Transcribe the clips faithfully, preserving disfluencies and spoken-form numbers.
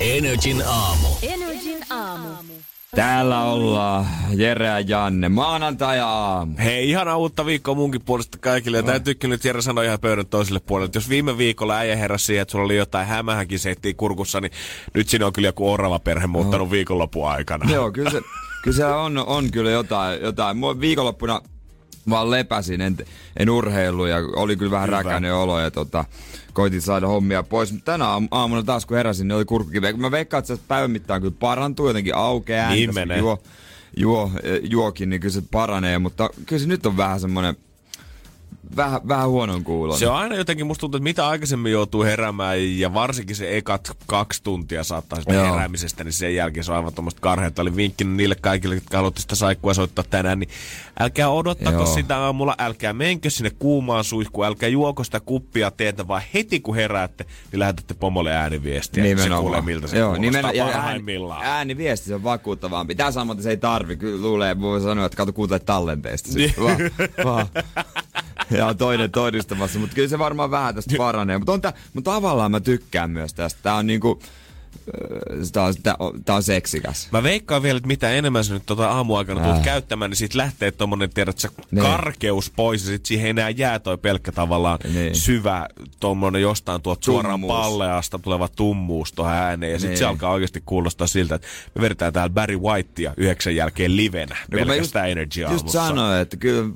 Energin aamu. Energin aamu. Täällä ollaan, Jere ja Janne, maanantai-aamu. Hei, ihanaa uutta viikkoa munkin puolesta kaikille. Ja täytyykin nyt Jere sanoa ihan pöydän toiselle puolelle, että jos viime viikolla äijä heräsi siihen, että sulla oli jotain hämähänkin seittiin kurkussa, niin nyt siinä on kyllä joku orava perhe muuttanut no. viikonlopun aikana. Joo, kyllä se, kyllä se on, on kyllä jotain. jotain. Mua viikonloppuna vaan lepäsin, en, en urheillut ja oli kyllä vähän räkäinen olo ja tota, koitin saada hommia pois. Mutta tänä aamuna taas kun heräsin, niin oli kurkkukiveä. Mä veikkaan, että se päivän mittaan kyllä parantuu, jotenkin aukeaa. Niin menee. Juo, juo, juokin, niin kyllä se paranee, mutta kyllä se nyt on vähän semmoinen Vähän, vähän huonon kuulonen. Se on aina jotenkin, musta tuntuu, että mitä aikaisemmin joutuu heräämään ja varsinkin se ekat kaksi tuntia saattaa sitä Joo. heräämisestä, niin sen jälkeen se on aivan tuommoista karheutta. Olin vinkkinut niille kaikille, jotka haluatte sitä saikkua soittaa tänään, niin älkää odottako Joo. sitä aamulla, älkää menkö sinne kuumaan suihkuun, älkää juoko sitä kuppia teetä, vaan heti kun heräätte, niin lähetätte pomolle ääniviestiä. Nimenomaan. Se kuulee miltä se Joo, kuulostaa parhaimmillaan. Ääni, ääniviesti se on vakuuttavampi. Tässä ammatissa ei tarvi, kyllä luulee, voi sanoa, että kato kuuntele tallenteista. Ja toinen todistamassa, mutta kyllä se varmaan vähän tästä paranee. Mutta mut tavallaan mä tykkään myös tästä. Tää on niinku... Tää on, tää, on, tää on seksikäs. Mä veikkaan vielä, että mitä enemmän sä nyt tota aamuaikana tulet Ää. käyttämään, niin siitä lähtee tommonen, tiedät sä, niin. karkeus pois ja sit siihen enää jää toi pelkkä tavallaan niin. syvä tommonen jostain tuolta suoraan palleasta tuleva tummuus tuohon ääneen ja sit niin. se alkaa oikeesti kuulostaa siltä, että me vedetään täällä Barry Whitea yhdeksän jälkeen livenä no, pelkästään Energy aamussa. Just sanoin, että kyllä...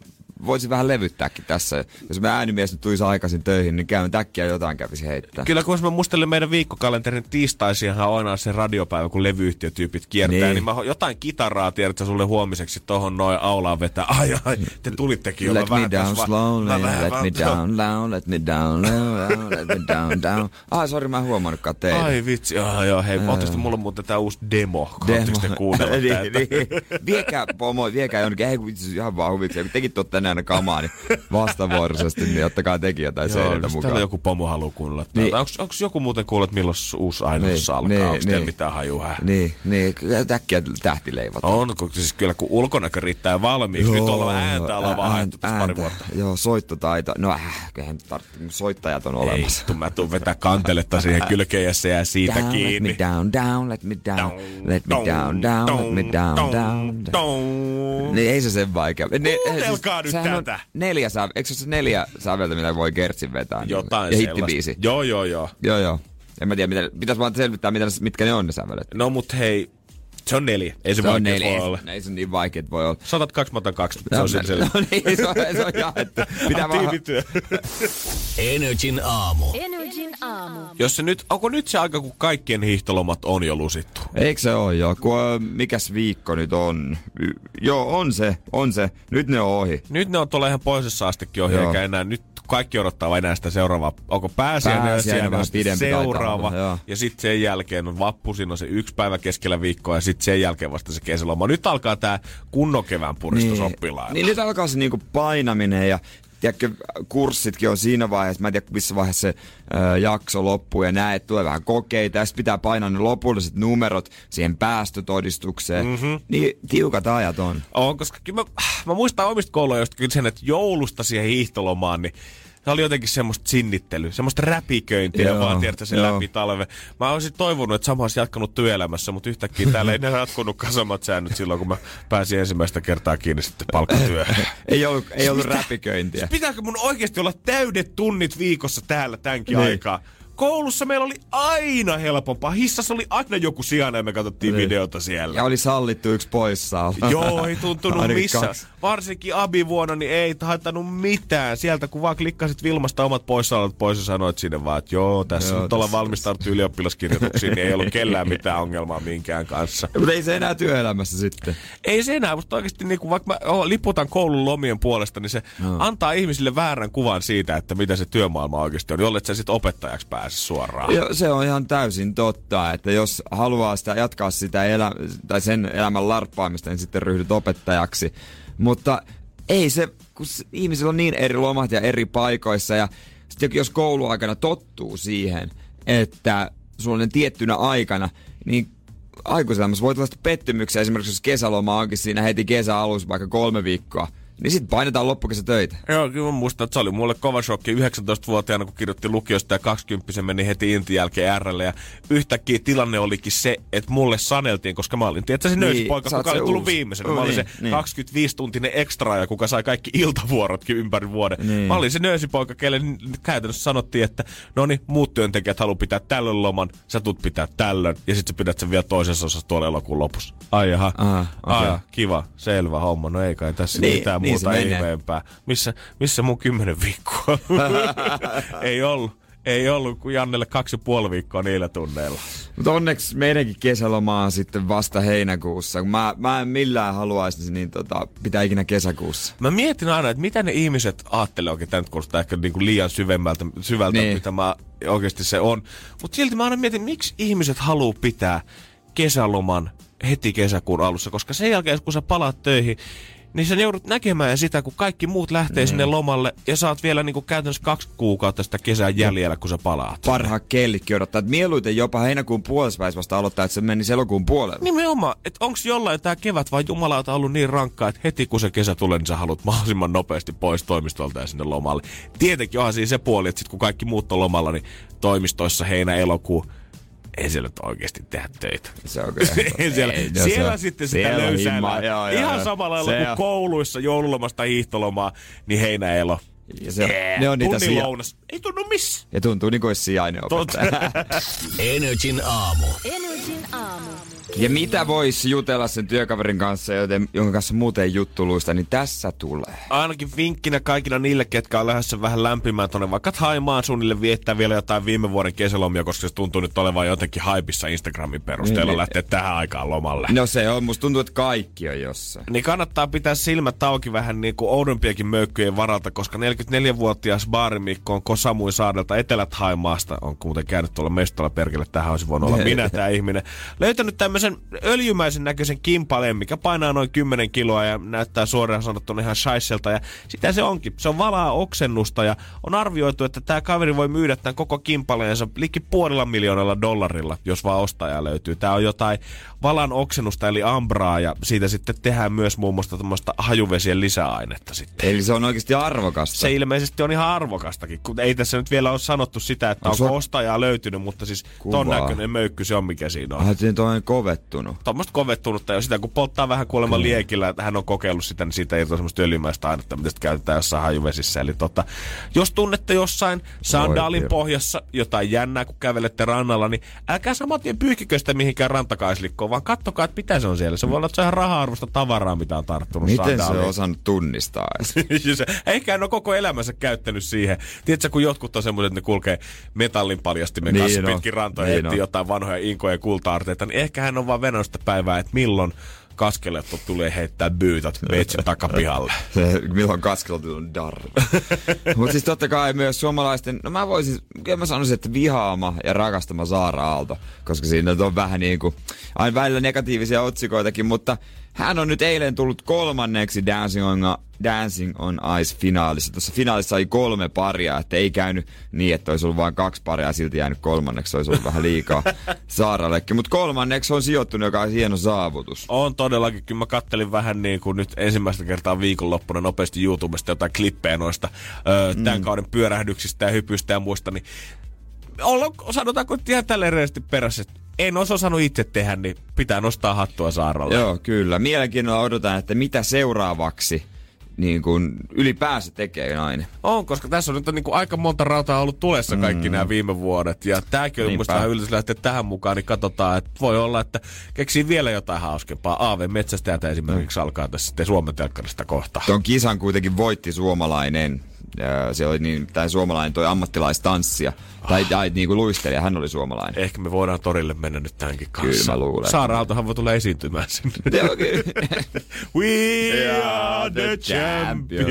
Voisin vähän levyttääkin tässä. Jos mä äänimies nyt tulisi aikaisin töihin, niin käyn äkkiä jotain kävisi heittää. Kyllä, kun mä muistelen meidän viikkokalenterin, tiistaisiahan on aina se radiopäivä, kun levyyhtiötyypit kiertää. Niin, niin mä jotain kitaraa tiedät sulle huomiseksi tohon noin aulaan vetää. Ai ai, te tulittekin jo. Let me down slowly, let me down low, let me down low, let me down down. Ai sori, mä en huomannutkaan teitä. Ai vitsi, ai joo, hei, ootteko te mulla muuten tää uusi demo? Ootteko te kuunnella täältä? Viekää pomoja, viekää jonnekin, hei ihan vaan huvitsi, tekin tuotte aina kamaa, niin vastavuoroisesti, niin ottakaa tekin jotain seiniltä mukaan. Täällä joku pomo haluaa kuunnella. Niin. Onko joku muuten kuullut, että milloin uusi aineus niin, alkaa? Niin, onko teillä niin. mitään hajuhää? Niin, niin. Äkkiä tähtileivata. On, siis kyllä kun ulkonäkö riittää valmiiksi. Joo, nyt ollaan ääntä, ollaan vaan haettu tässä pari vuotta. Joo, soittotaito. No äh, kyllähän soittajat on olemassa. Ei, mä tuun vetää kanteletta siihen kylkeen ja se jää siitä kiinni. Let me down, down, let me down, let me down, down, let me down, down. Niin ei se sen vaikea. Kuuntelkaa nyt. Sehän tätä. Neljä sä, eikö se neljä säveltä, mitä voi kertsin vetää? Jotain ja sellaista. Hittibiisi. Joo, joo, joo. Joo, joo. En mä tiedä, mitä, pitäis vaan selvittää, mitkä ne on ne sävelet. No mut hei, se on neljä. Ei se, se vaikeet voi olla. Ei se niin vaikeet voi olla. Sä otat kaksi, mä otan kaksi. Se on selvä. No niin, se on, se on jaettu. Pitää vaan... Tiivityä. Energin aamu. Energin aamu. Jos se nyt, onko nyt se aika, kun kaikkien hiihtolomat on jo lusittu? Eikö se ole jo? Kun, äh, mikäs viikko nyt on? Y- joo, on se, on se. Nyt ne on ohi. Nyt ne on tuolla ihan poisessa astikin ohi, joo. eikä enää nyt. Kaikki odottaa enää sitä seuraavaa. Onko pääsiäinen ja seuraava. Olla, ja sitten sen jälkeen on vappu. Siinä on se yksi päivä keskellä viikkoa. Ja sitten sen jälkeen vasta se kesäloma. Nyt alkaa tää kunnon kevään puristus niin, oppilailla. Niin nyt alkaa se niinku painaminen. Ja tiedätkö, kurssitkin on siinä vaiheessa. Mä en tiedä missä vaiheessa se ö, jakso loppuu. Ja näet, tulee vähän kokeita. Ja sit pitää painaa ne lopulliset numerot siihen päästötodistukseen. Mm-hmm. Niin tiukat ajat on. On, koska mä, mä muistan omista kouluista kyllä sen, että joulusta siihen hiihtolomaan, niin se oli jotenkin semmoista sinnittelyä, semmoista räpiköintiä, joo, vaan tiedätkö sen läpi talve. Mä olisin toivonut, että sama olisi jatkanut työelämässä, mutta yhtäkkiä täällä ei ne jatkunutkaan samat säännöt silloin, kun mä pääsin ensimmäistä kertaa kiinni sitten palkkatyöhön. ei ollut, ei ollut pitää, räpiköintiä. Pitääkö mun oikeasti olla täydet tunnit viikossa täällä tämänkin niin. aikaa? Koulussa meillä oli aina helpompaa. Hissassa oli aina joku sijainen ja me katsottiin Yli. videota siellä. Ja oli sallittu yksi poissaolo. Joo, ei tuntunut missään. Varsinkin abivuonna niin ei haittanut mitään. Sieltä kun vaan klikkasit Vilmasta omat poissaolot pois ja sanoit sinne vaan, että joo, tässä joo, nyt ollaan valmistauduttu ylioppilaskirjoituksiin, niin ei ollut kellään mitään ongelmaa minkään kanssa. Mutta ei se enää työelämässä sitten. Ei se enää, mutta oikeasti niin kuin vaikka mä liputan koulun lomien puolesta, niin se no. antaa ihmisille väärän kuvan siitä, että mitä se työmaailma oikeasti on, jolle sä sitten opettajaksi pääsee. pääse suoraan. Jo, se on ihan täysin totta, että jos haluaa sitä, jatkaa sitä elä, tai sen elämän larppaamista, niin sitten ryhdyt opettajaksi. Mutta ei se, kun ihmisillä on niin eri lomat ja eri paikoissa, ja sitten jos kouluaikana tottuu siihen, että sulla on tiettynä aikana, niin aikuiselämässä voi tulla pettymyksiä. Esimerkiksi jos kesäloma onkin siinä heti kesäalussa vaikka kolme viikkoa, niin sitten painetaan loppukesä töitä. Joo, kyllä mä muistan, että se oli mulle kova shokki yhdeksäntoistavuotiaana, kun kirjoitti lukiosta ja kaksikymmentä meni heti intin jälkeen R:lle. Ja yhtäkkiä tilanne olikin se, että mulle saneltiin, koska mä olin tietysti nöyspoika, niin, kuka oli tullut uusi viimeisenä. Mä olin niin, se niin. kaksikymmentäviisituntinen ekstra ja kuka sai kaikki iltavuorotkin ympäri vuoden. Niin. Mä olin se nöysipoika, kelle käytännössä sanottiin, että no niin, muut työntekijät haluaa pitää tällöin loman, sä tulet pitää tällöin. Ja sit sä pidät sen vielä toisessa osassa tuolla elokuun lopussa. Ai jaha, Aha, okay. Ai, kiva, selvä homma, no ei kai tässä niin. mitään. Niin muuta ihmeempää. Missä, missä mun kymmenen viikkoa? ei ollut, ei ollut, kun Jannelle kaksi ja puoli viikkoa niillä tunneilla. Mutta onneksi meidänkin kesäloma on sitten vasta heinäkuussa. Mä, mä en millään haluaisi niin, tota, pitää ikinä kesäkuussa. Mä mietin aina, että mitä ne ihmiset ajattelee oikein tämän kuulostaa ehkä niinku liian syvemmältä, syvältä, niin. mitä mä oikeasti se on. Mutta silti mä aina mietin, miksi ihmiset haluaa pitää kesäloman heti kesäkuun alussa, koska sen jälkeen kun sä palaat töihin, niin sä joudut näkemään sitä, kun kaikki muut lähtee mm. sinne lomalle ja saat vielä niin käytännössä kaksi kuukautta sitä kesän jäljellä, kun sä palaat. Parha kellikin odottaa, että mieluiten jopa heinäkuun puolesväis vasta aloittaa, että se menisi elokuun puolelle. Nimenomaan, että onks jollain tää kevät vai jumalauta ollut niin rankkaa, että heti kun se kesä tulee, niin sä haluat mahdollisimman nopeasti pois toimistolta ja sinne lomalle. Tietenkin onhan siinä se puoli, että sit kun kaikki muut on lomalla, niin toimistoissa heinä-elokuu. Ei siellä nyt oikeasti tehdä töitä. Se on kyllä. ei siellä ei, siellä, siellä sitten sitä löysää. Ihan samalla lailla kuin on kouluissa joululomasta hiihtolomaa, niin heinäelo. Ja se on, yeah. Ne on niitä sija. Ei tunnu missä. Ja tuntuu niin kuin olisi sijainen opettaja. Energin aamu. Energin aamu. Ja mitä voisi jutella sen työkaverin kanssa, joten, jonka kanssa muuten juttuluista, niin tässä tulee. Ainakin vinkkinä kaikilla niille, ketkä on lähdössä vähän lämpimään tuonne vaikka Haimaan suunnille viettää vielä jotain viime vuoden kesälomia, koska se tuntuu nyt olevan jotenkin haipissa Instagramin perusteella niin, lähteä tähän aikaan lomalle. No se on, musta tuntuu, että kaikki on jossain. Niin kannattaa pitää silmät auki vähän niin kuin oudempiakin möykkyjen varalta, koska neljäkymmentäneljävuotias baarimikko on Kosamuin saarelta Etelä-Thaimaasta. On muuten käynyt tuolla mestalla perkele, tähän olisi voinut olla minä tämä ihminen. Löytänyt tämmöisen öljymäisen näköisen kimpaleen, mikä painaa noin kymmenen kiloa ja näyttää suoraan sanottuna ihan shaiselta. Ja sitä se onkin. Se on valaa oksennusta ja on arvioitu, että tämä kaveri voi myydä tämän koko kimpaleensa liki puolella miljoonalla dollarilla, jos vaan ostaja löytyy. Tämä on jotain valan oksennusta eli ambraa ja siitä sitten tehdään myös muun muassa tämmöistä hajuvesien lisäainetta sitten. Eli se on oikeasti arvokasta. Se ilmeisesti on ihan arvokastakin, kun ei tässä nyt vielä ole sanottu sitä, että onko on ostajaa löytynyt, mutta siis kuvaa. Ton näköinen möykky se on, mikä siinä on. Ah, se on kovettunut. Tuommoista kovettunutta jo sitä, kun polttaa vähän kuoleman liekillä, että hän on kokeillut sitä, niin siitä ei ole semmoista öljymäistä ainetta, mitä sitä käytetään jossain hajuvesissä. Eli tota, jos tunnette jossain sandaalin Oikea. pohjassa jotain jännää, kun kävelette rannalla, niin älkää saman tien pyyhkikö sitä mihinkään rantakaislikkoon, vaan kattokaa, että mitä se on siellä. Se voi olla, että se on ihan raha-arvosta tavaraa, mitä on tarttunut sandaaliin. Miten sandaali. Se on osannut tunnistaa? Eikä no koko elämänsä käyttänyt siihen. Tiedätkö, kun jotkut on semmoiset, että ne kulkee metallin paljastimen niin kanssa no, pitkin rantoja, niin no. jotain vanhoja inkoja ja kulta-arteita, niin ehkä hän on vaan venästä päivää, että milloin kaskelettu tulee heittää byytät veitsi takapihalle. Milloin kaskelettu on darvi. Mutta siis totta kai myös suomalaisten, no mä voisin, kyllä mä sanoisin, että vihaama ja rakastama Saara Aalto, koska siinä on vähän niin kuin, aina välillä negatiivisia otsikoitakin, mutta hän on nyt eilen tullut kolmanneksi Dancing on, Dancing on Ice-finaalissa. Tuossa finaalissa oli kolme paria, että ei käynyt niin, että olisi ollut vain kaksi paria ja silti jäänyt kolmanneksi. Olisi ollut vähän liikaa Saarallekin. Mutta kolmanneksi on sijoittunut, joka on hieno saavutus. On todellakin. Kyllä mä kattelin vähän niin kuin nyt ensimmäistä kertaa viikonloppuna nopeasti YouTubesta jotain klippejä noista öö, tämän mm. kauden pyörähdyksistä ja hypystä ja muista. Niin Ollo, sanotaanko, että ihan tälleen reisesti perässä. En olisi osannut itse tehdä, niin pitää nostaa hattua Saaralle. Joo, kyllä. Mielenkiinnolla odotan, että mitä seuraavaksi niin kuin ylipäänsä tekee nainen. On, koska tässä on nyt niin kuin aika monta rautaa ollut tulessa kaikki mm. nämä viime vuodet. Ja tämäkin on minusta vähän yllätys lähteä tähän mukaan, niin katsotaan, että voi olla, että keksii vielä jotain hauskempaa. A V-metsästäjätä esimerkiksi mm. alkaa tässä sitten Suomen telkkarista kohtaan. Tuon kisan kuitenkin voitti suomalainen. se oli niin, tai suomalainen toi ammattilaistanssia. Ah. Tai, tai niin kuin luistelija, hän oli suomalainen. Ehkä me voidaan torille mennä nyt tämänkin kanssa. Kyllä mä luulen. Saara Aaltohan voi tulla esiintymään sinne. We are the champions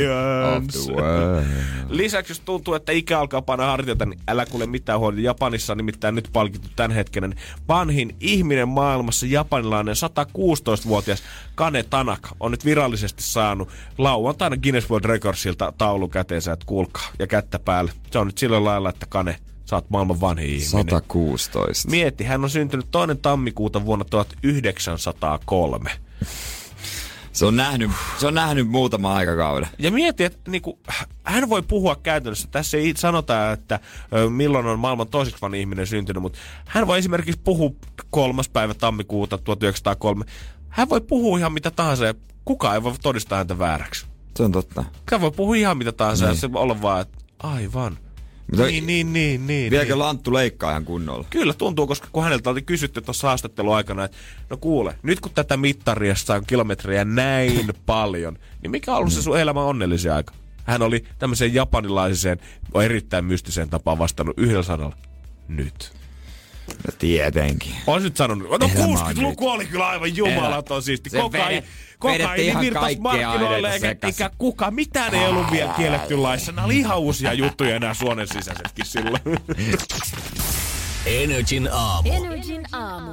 of the world. Lisäksi jos tuntuu, että ikä alkaa painaa hartioita, niin älä kuule mitään huolta. Japanissa on nimittäin nyt palkittu tämän hetkenen vanhin ihminen maailmassa, japanilainen satakuusitoistavuotias Kane Tanaka on nyt virallisesti saanut lauantaina Guinness World Recordsilta taulun käteensä, että kuulkaa, ja kättä päälle. Se on nyt sillä lailla, että Kane, sä oot maailman vanhin ihminen. sata kuusitoista. Mieti, hän on syntynyt toinen tammikuuta vuonna tuhatyhdeksänsataakolme. Se on nähnyt, se on nähnyt muutama aikakauden. Ja mieti, että niin kuin, hän voi puhua käytännössä. Tässä ei sanota, että milloin on maailman toiseksi vanhin ihminen syntynyt, mutta hän voi esimerkiksi puhua kolmas päivä tammikuuta tuhatyhdeksänsataakolme. Hän voi puhua ihan mitä tahansa ja kukaan ei voi todistaa häntä vääräksi. Se on totta. Hän voi puhua ihan mitä tahansa niin. Ja se voi olla vaan, että aivan. Mitä, niin, niin, niin, niin. Vieläkö niin. Lanttu leikkaa ihan kunnolla? Kyllä tuntuu, koska kun häneltä oli kysytty tuossa haastattelun aikana, että no kuule, nyt kun tätä mittariassa on kilometrejä näin paljon, niin mikä on ollut se sun elämän onnellisen aika? Hän oli tämmöiseen japanilaiseen, erittäin mystiseen tapaan vastannut yhdellä sanalla. Nyt. No tietenkin. Ois nyt sanonut, no kuusikymmentäluku oli kyllä aivan jumalaton siisti. Kokaini kokaini virtas markkinoille eikä kuka. Mitään ei ollut vielä kielletty laissa. Nämä oli ihan uusia juttuja enää suonen sisäisetkin silloin. Energin aamu. Energin aamu.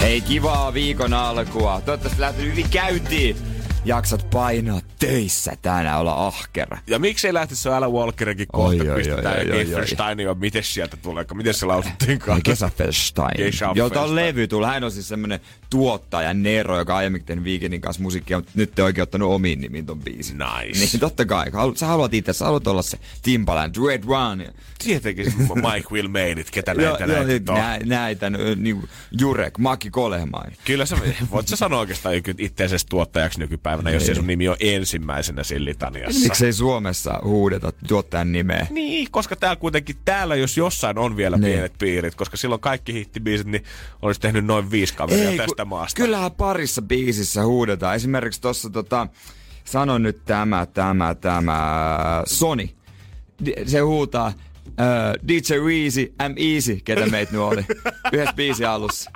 Hei, kivaa viikon alkua. Toivottavasti lähti yli käyntiin. Jaksat painaa töissä tänään, olla ahkera. Ja miksei lähtisi se Alan Walkerinkin kohta, oi, pistetään oi, oi, ja Gefferstein, ja miten sieltä tulee, miten se lausuttiinkaan? Gefferstein, jolta on levy tullut. Hän on siis semmonen tuottaja, Nero, joka on aiemmin tehnyt Weekendin kanssa musiikkia, mutta nyt ei oikein ottanut omiin nimiin ton biisin. Nice. Niin totta kai, sä haluat itse, sä haluat olla se Timbaland, Red One. Ja... tietenkin Mike Will Made It, ketä näitä näitä on. Nä, näitä, niin Jurek, Maki Kolehmainen. Kyllä sä, voit sä sanoa oikeastaan itseäsi tuottajaksi nykypäivänä. Päivänä, jos ei sun nimi on ensimmäisenä siinä litaniassa. Miksei Suomessa huudeta tuottajan nimeä? Niin, koska täällä kuitenkin, täällä jos jossain on vielä niin. Pienet piirit, koska silloin kaikki hittibiisit, niin olisi tehnyt noin viisi kaveria ei, tästä maasta. Kyllähän parissa biisissä huudetaan. Esimerkiksi tossa, tota, sano nyt tämä, tämä, tämä, Sony. Se huutaa, uh, D J Reezy, I'm Easy, ketä meitä nyt oli. Yhdessä biisin alussa.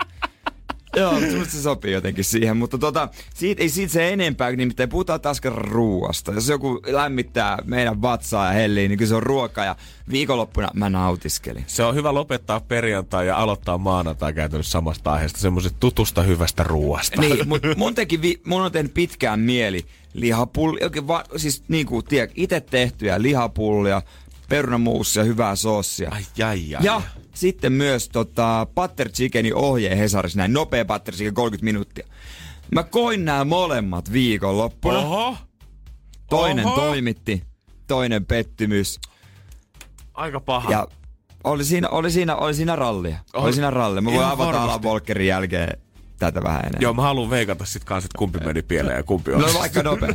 Joo, se sopii jotenkin siihen, mutta tota, siitä, ei siitä se enempää, nimittäin puhutaan taas kerran ruuasta. Jos joku lämmittää meidän vatsaa ja helliin, niin kyllä se on ruoka ja viikonloppuna mä nautiskelin. Se on hyvä lopettaa perjantai ja aloittaa maanantai käytännössä samasta aiheesta, semmoisesta tutusta hyvästä ruuasta. Niin, mutta mun, vi- mun on tehnyt pitkään mieli lihapullia, oikein va- siis niin kuin tiedä, itse tehtyjä lihapullia, perunamuusia, hyvää soossia. Ai, ai, ai. Ja sitten myös tota, butter chickenin ohjeen Hesarissa, näin nopea butter chicken, kolmekymmentä minuuttia. Mä koin nämä molemmat viikonloppuna. Oho. Toinen Oho. toimitti, toinen pettymys. Aika paha. Ja oli siinä, oli siinä, oli siinä rallia. Oli, oli siinä rallia. Mä voin avata Alan Walkerin jälkeen tätä vähän enemmän. Joo, mä haluun veikata sit kans, että kumpi meni pieleen ja kumpi on. No vaikka nopea.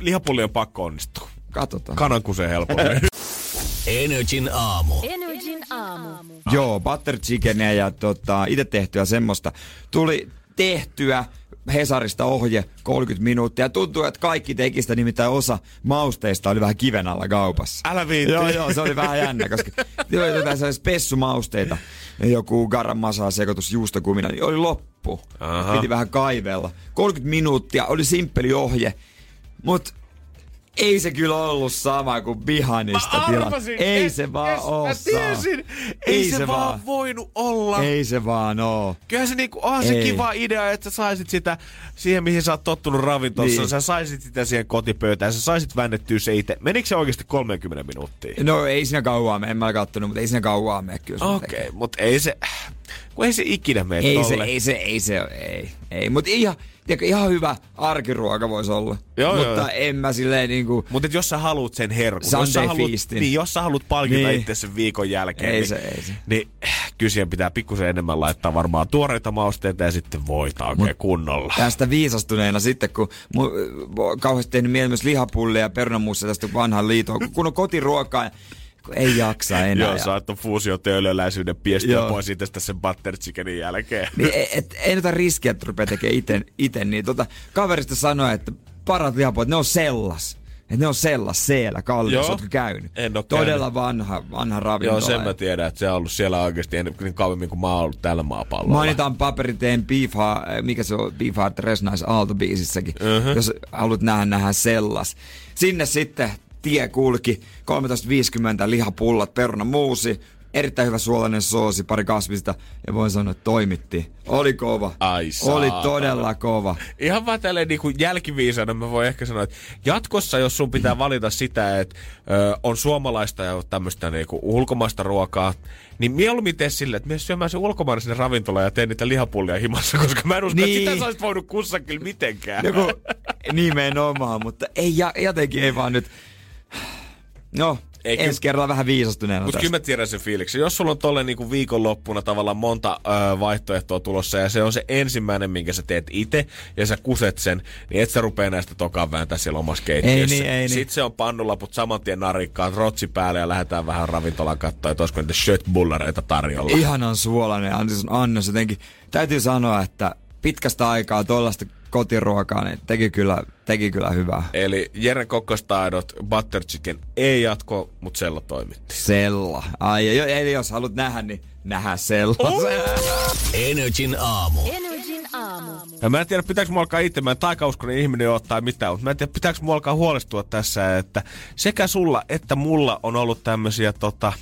Lihapulli on pakko onnistua. Katsotaan. Kanankuseen helpommin. Energin aamu. Energin aamu. Joo, butter chickenia ja tota, itse tehtyä semmoista. Tuli tehtyä Hesarista ohje kolmekymmentä minuuttia. Tuntuu, että kaikki teki sitä, nimittäin osa mausteista oli vähän kiven alla kaupassa. Älä viitti. Joo, joo, se oli vähän jännä, koska oli jotain sellaisia spessumausteita. Joku garam masala sekoitus juustokumina, niin oli loppu. Aha. Piti vähän kaivella. kolmekymmentä minuuttia, oli simppeli ohje, mut... ei se kyllä ollut sama kuin bihanista tilaa. Ei es, se vaan oo Ei se, se vaan voinut olla. Ei se vaan oo. Kyllähän se niinku, on se kiva idea, että sä saisit sitä siihen, mihin sä oot tottunut ravintossa. Niin. Sä saisit sitä siihen kotipöytään, sä saisit väännettyä se itse. Menikö se oikeasti kolmekymmentä minuuttia? No ei siinä kauaa mene, en mä kattonut, mutta ei siinä kauaa mene kyllä. Okei, okay, mutta ei se, kun ei se ikinä mene ei tolle. Se, ei se, ei se, ei. Ei, mutta ihan... tiedätkö, ihan hyvä arkiruoka voisi olla, joo, mutta joo. En mä silleen niinku... mutta jos sä haluut sen herkun, jos sä haluut, niin, jos sä haluut palkita niin. Itse sen viikon jälkeen, ei niin, se, ei se. Niin kyllä siihen pitää pikkusen enemmän laittaa varmaan tuoreita mausteita ja sitten voitaa oikein mut kunnolla. Tästä viisastuneena sitten, kun mun kauheasti tehnyt mieli myös lihapullia ja perunamuussa tästä vanhan liitoon, kun on kotiruokaa. Ei jaksa enää. Joo, sä oot ton fuusiotöölöläisyyden piestiä pois itsestä sen butter chickenin jälkeen. Niin, et, et, ei noita riskiä, että rupeaa tekemään iten. iten niin, tota, kaverista sanoi, että parat lihapuolet, ne on sellas. Et ne on sellas siellä Kalliossa, ootko käynyt? En oo Todella käynyt. vanha, vanha ravintola. Joo, sen mä tiedän, että se on ollut siellä oikeesti ennen niin kauemmin kuin mä oon ollut tällä maapallolla. Mainitaan Paperiteen Beef Heart, mikä se on, Beef Heart Tres Nice Aalto biisissäkin. Mm-hmm. Jos haluat nähdä, nähdä sellas. Sinne sitten tie kulki, kolmetoista viisikymmentä lihapullat, perunamuusi, erittäin hyvä suolainen soosi, pari kasvista ja voin sanoa, että toimitti. Oli kova. Ai Oli todella kova. Ihan vaan tälleen niin kuin jälkiviisana mä voin ehkä sanoa, että jatkossa jos sun pitää valita sitä, että ö, on suomalaista ja tämmöistä niin kuin ulkomaista ruokaa, niin mieluummin tee sille, että mene syömään se ulkomaana sinne ravintolaan ja tee niitä lihapullia himassa, koska mä en usko, niin. että sitä sä olis voinut kussa kyllä mitenkään. Joku nimenomaan, mutta ei, jotenkin ei vaan nyt. No. Ei, ensi kerralla vähän viisastuneena. Mutta kyllä mä tiedän sen fiiliksen. Jos sulla on tolle niinku viikonloppuna tavallaan monta öö, vaihtoehtoa tulossa ja se on se ensimmäinen, minkä sä teet itse ja sä kuset sen, niin et sä rupee näistä tokaan vääntää siellä omassa keittiössä. Ei niin, ei niin. Sitten se on pannulaput saman tien narikkaan, rotsi päälle ja lähdetään vähän ravintolaan katsoa, että olisiko niitä shötbullareita tarjolla. Ihanan suolainen annos jotenkin. Täytyy sanoa, että pitkästä aikaa tollaista kotiruokaa, niin teki kyllä, teki kyllä hyvää. Eli Jeren kokkostaidot, butter chicken ei jatko, mutta Sella toimitti. Sella. Ai, eli jos haluat nähdä, niin nähdä Sella. Oh. Energin aamu. Energin aamu. Ja mä en tiedä, pitääkö mua alkaa itse, mä en taikauskoinen ihminen ole tai mitään, mutta mä en tiedä, pitääkö mua alkaa huolestua tässä, että sekä sulla että mulla on ollut tämmöisiä tota...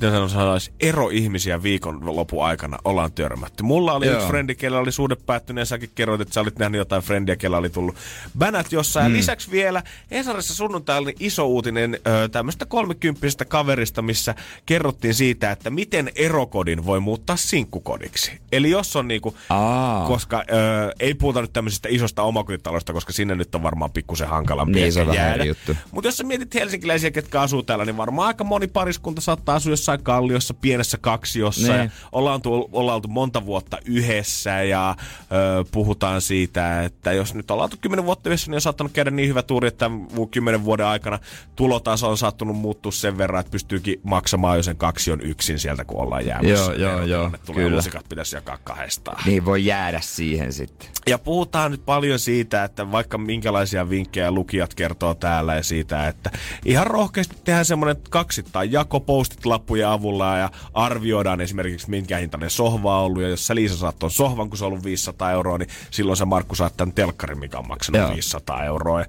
miten sanoisi, eroihmisiä viikonlopun aikana ollaan törmätty. Mulla oli Joo. yksi frendi, kellä oli suhde päättynyt, ja säkin kerroit, että sä olit nähnyt jotain frendiä, kellä oli tullut bänät jossain. Hmm. Lisäksi vielä Hesarissa sunnuntai oli iso uutinen tämmöistä kolmekymppisestä kaverista, missä kerrottiin siitä, että miten erokodin voi muuttaa sinkkukodiksi. Eli jos on niinku, Aa. koska ö, ei puhuta nyt tämmöisistä isosta omakotitalosta, koska sinne nyt on varmaan pikkusen hankalampi niin, jäädä. Mutta jos sä mietit helsinkiläisiä, ketkä asuu täällä, niin varmaan aika moni pariskunta saattaa asua jossain Kalliossa, pienessä kaksiossa. Ja ollaan, tu- ollaan oltu monta vuotta yhdessä ja ö, puhutaan siitä, että jos nyt ollaan oltu kymmenen vuotta yhdessä, niin on saattanut käydä niin hyvä tuuri, että kymmenen vuoden aikana tulotaso on saattunut muuttua sen verran, että pystyykin maksamaan jo sen kaksion yksin sieltä, kun ollaan jäämässä. Joo, joo, joo, kyllä. Lusikat pitäisi jakaa kahdestaan. Niin voi jäädä siihen sitten. Ja puhutaan nyt paljon siitä, että vaikka minkälaisia vinkkejä lukijat kertoo täällä ja siitä, että ihan rohkeasti tehdään semmoinen kaksittain jako, postit, lappujen avulla ja arvioidaan esimerkiksi minkä hintainen sohva on ollut. Ja jos sä Liisa saat ton sohvan, kun se on ollut viisisataa euroa, niin silloin sä Markku saat tämän telkkarin, mikä on maksanut Joo. viisisataa euroa. Ja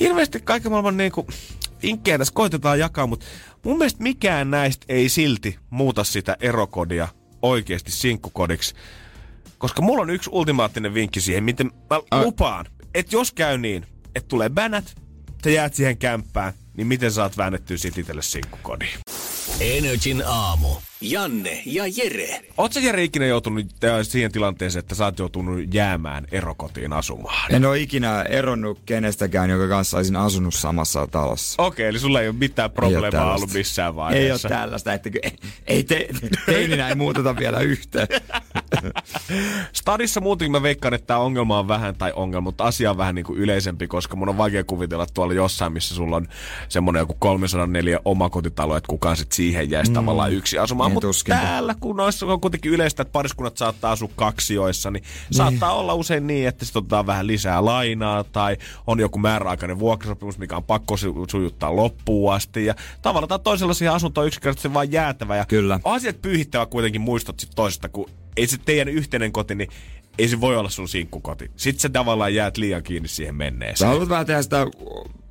hirveästi kaiken maailman niinku vinkkejä tässä koitetaan jakaa, mutta mun mielestä mikään näistä ei silti muuta sitä erokodia oikeasti sinkkukodiksi. Koska mulla on yksi ultimaattinen vinkki siihen, miten mä lupaan, että jos käy niin, että tulee bänät, sä jäät siihen kämppään, niin miten saat väännettyä siitä itselle sinkkukodiin. Energin aamu. Janne ja Jere. Oot sä Jere ikinä joutunut siihen tilanteeseen, että sä oot joutunut jäämään erokotiin asumaan? En ole ikinä eronnut kenestäkään, jonka kanssa olisin asunut samassa talossa. Okei, eli sulla ei ole mitään probleemaa ollut missään vaiheessa. Ei ole tällaista, että ei, ei te, teininä ei muuteta vielä yhtään. Stadissa muutenkin mä veikkaan, että tää ongelma on vähän, tai ongelma, mutta asia on vähän niin kuin yleisempi, koska mun on vaikea kuvitella tuolla jossain, missä sulla on semmonen joku kolmesataaneljä omakotitalo, että kukaan sit siihen jäisi mm. tavallaan yksi asumaan. Mutta täällä, kun noissa on kuitenkin yleistä, että pariskunnat saattaa asua kaksioissa, niin, niin saattaa olla usein niin, että sitten otetaan vähän lisää lainaa tai on joku määräaikainen vuokrasopimus, mikä on pakko sujuttaa loppuun asti. Ja tavallaan tai toisella siihen asuntoon yksinkertaisesti vaan jäätävä. Ja Kyllä. asiat pyyhittävä kuitenkin muistot sit toisesta, kun ei se teidän yhteinen koti, niin ei se voi olla sun sinkkukoti. Sitten sä tavallaan jäät liian kiinni siihen menneeseen. Sä haluat vähän tehdä sitä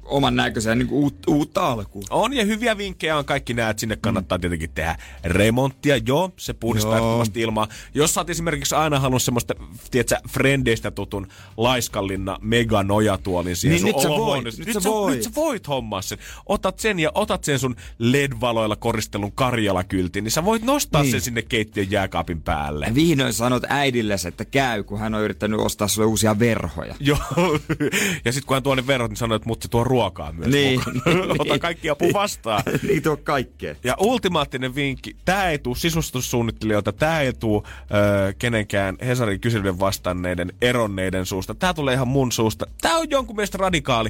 oman näköisen niin uut, uutta alkuun. On ja hyviä vinkkejä on kaikki nää, että sinne kannattaa mm. tietenkin tehdä remonttia. Joo, se puhdistaa ehdottomasti ilmaa. Jos sä oot esimerkiksi aina halunnut semmoista, tietsä, frendeistä tutun laiskallinna mega nojatuolin siihen niin sun olohuoneesi. Nyt, nyt, nyt sä voit hommaa sen. Otat sen ja otat sen sun L E D-valoilla koristelun Karjala-kyltin, niin sä voit nostaa niin. sen sinne keittiön jääkaapin päälle. Ja vihdoin sanot äidilles, että käy, kun hän on yrittänyt ostaa sulle uusia verhoja. Joo, ja sit kun hän tuo ne verhot, niin sanoo, että mut se tuo ruokaa myös niin, mukaan. Niin, ota kaikki apu vastaan. Niin tuo kaikkea. Ja ultimaattinen vinkki. Tää ei tuu sisustussuunnittelijoilta. Tää ei tuu öö, kenenkään Hesarin kyselyiden vastanneiden eronneiden suusta. Tää tulee ihan mun suusta. Tää on jonkun mielestä radikaali.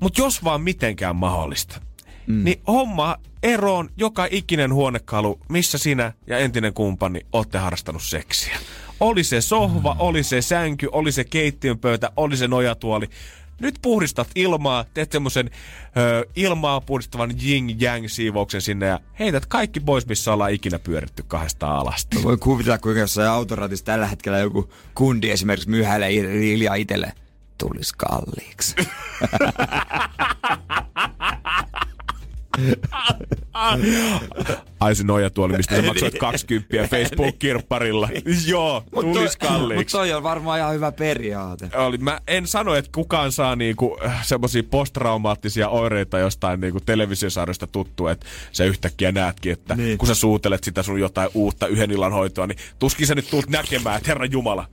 Mut jos vaan mitenkään mahdollista, mm. niin homma eroon joka ikinen huonekalu, missä sinä ja entinen kumppani ootte harrastanut seksiä. Oli se sohva, mm. oli se sänky, oli se keittiönpöytä, oli se nojatuoli. nyt puhdistat ilmaa, teet semmoisen ilmaa puhdistavan jing-jang-siivouksen sinne ja heität kaikki pois, missä ollaan ikinä pyöritty kahdesta alasta. Mä voin kuvitella, kuinka jossain autoratissa tällä hetkellä joku kundi esimerkiksi myhäilee hiljaa itselleen. Tulis kalliiksi. Ai se nojatuoli, mistä sä maksoit kaksikymmentä Facebook-kirpparilla. Joo, tulis kalliiksi. Mutta toi on varmaan ihan hyvä periaate. Oli, mä en sano, että kukaan saa niinku semmosia posttraumaattisia oireita jostain niinku televisiosarjoista tuttua, että sä yhtäkkiä näetkin, että niin. Kun sä suutelet sitä sun jotain uutta yhden illan hoitoa, niin tuskin sä nyt tulet näkemään, että Herran Jumala.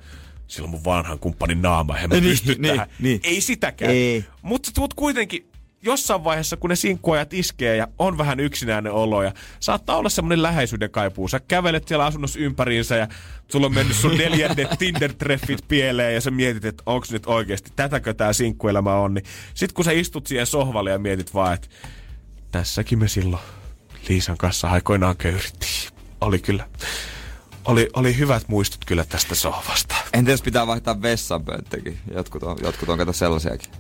Silloin mun vanhan kumppanin naama, en mä niin, pysty niin, tähän. Niin. Ei sitäkään. Ei. Mutta mut kuitenkin jossain vaiheessa, kun ne sinkkuajat iskee ja on vähän yksinäinen olo ja saattaa olla semmoinen läheisyyden kaipuu. Sä kävelet siellä asunnossa ympäriinsä ja sulla on mennyt sun neljännet Tinder-treffit pieleen ja sä mietit, että onko nyt oikeasti tätäkö tää sinkkuelämä on. Niin sit kun sä istut siihen sohvalle ja mietit vaan, että tässäkin me silloin Liisan kanssa aikoinaan köyrittiin. Oli kyllä. Oli, oli hyvät muistut kyllä tästä sohvasta. Entä jos pitää vaihtaa vessanpönttökin? Jotkut on, jotkut on kato sellaisiakin.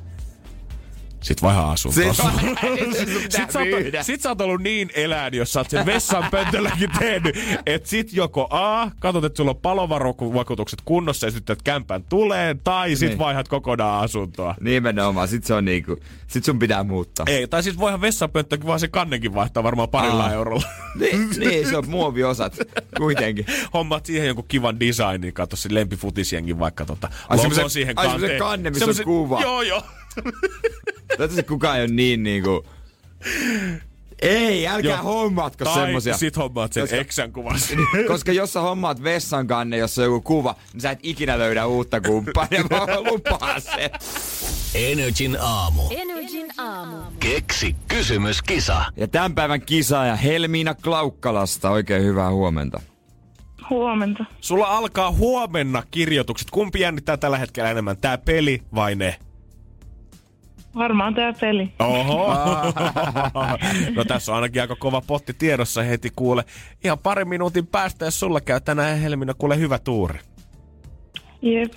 Sit vaihaa asuntoon. Sit, sit, sit sä oot ollut niin elään, jos sä oot sen vessanpöntölläkin tehnyt, et sit joko A, katsot, että sulla on palovarovakuutukset kunnossa ja sytytät kämpän tuleen, tai sit niin. Vaihdat kokonaan asuntoa. Nimenomaan, sit se on niinku, sit sun pitää muuttaa. Ei, tai sit voihan vessanpönttökin, vaan se kannenkin vaihtaa varmaan parilla Aa. eurolla. Niin, niin, se on muoviosat, kuitenkin. Hommaat siihen jonkun kivan designin, katso sen lempifutisjengin vaikka tota. Ai semmosen, siihen ai semmosen kanne, missä on kuva. Joo, joo. Toivottavasti kukaan ei ole niin niinku... Ei, älkää jo. Hommaatko tai semmosia. Tai sit hommaat sen koska, eksän kuvassa. Koska jos sä hommaat vessan kanne, jossa on joku kuva, niin sä et ikinä löydä uutta kumppania. Mä lupaan sen. Energin aamu. Energin aamu. Keksi kysymyskisa. Ja tämän päivän kisaaja Helmiina Klaukkalasta. Oikein hyvää huomenta. Huomenta. Sulla alkaa huomenna kirjoitukset. Kumpi jännittää tällä hetkellä enemmän? Tää peli vai ne? Varmaan tää peli. Oho! No tässä on ainakin aika kova potti tiedossa heti kuule. Ihan pari minuutin päästä, jos sulla käy tänään Helmiina kuule hyvä tuuri. Jep.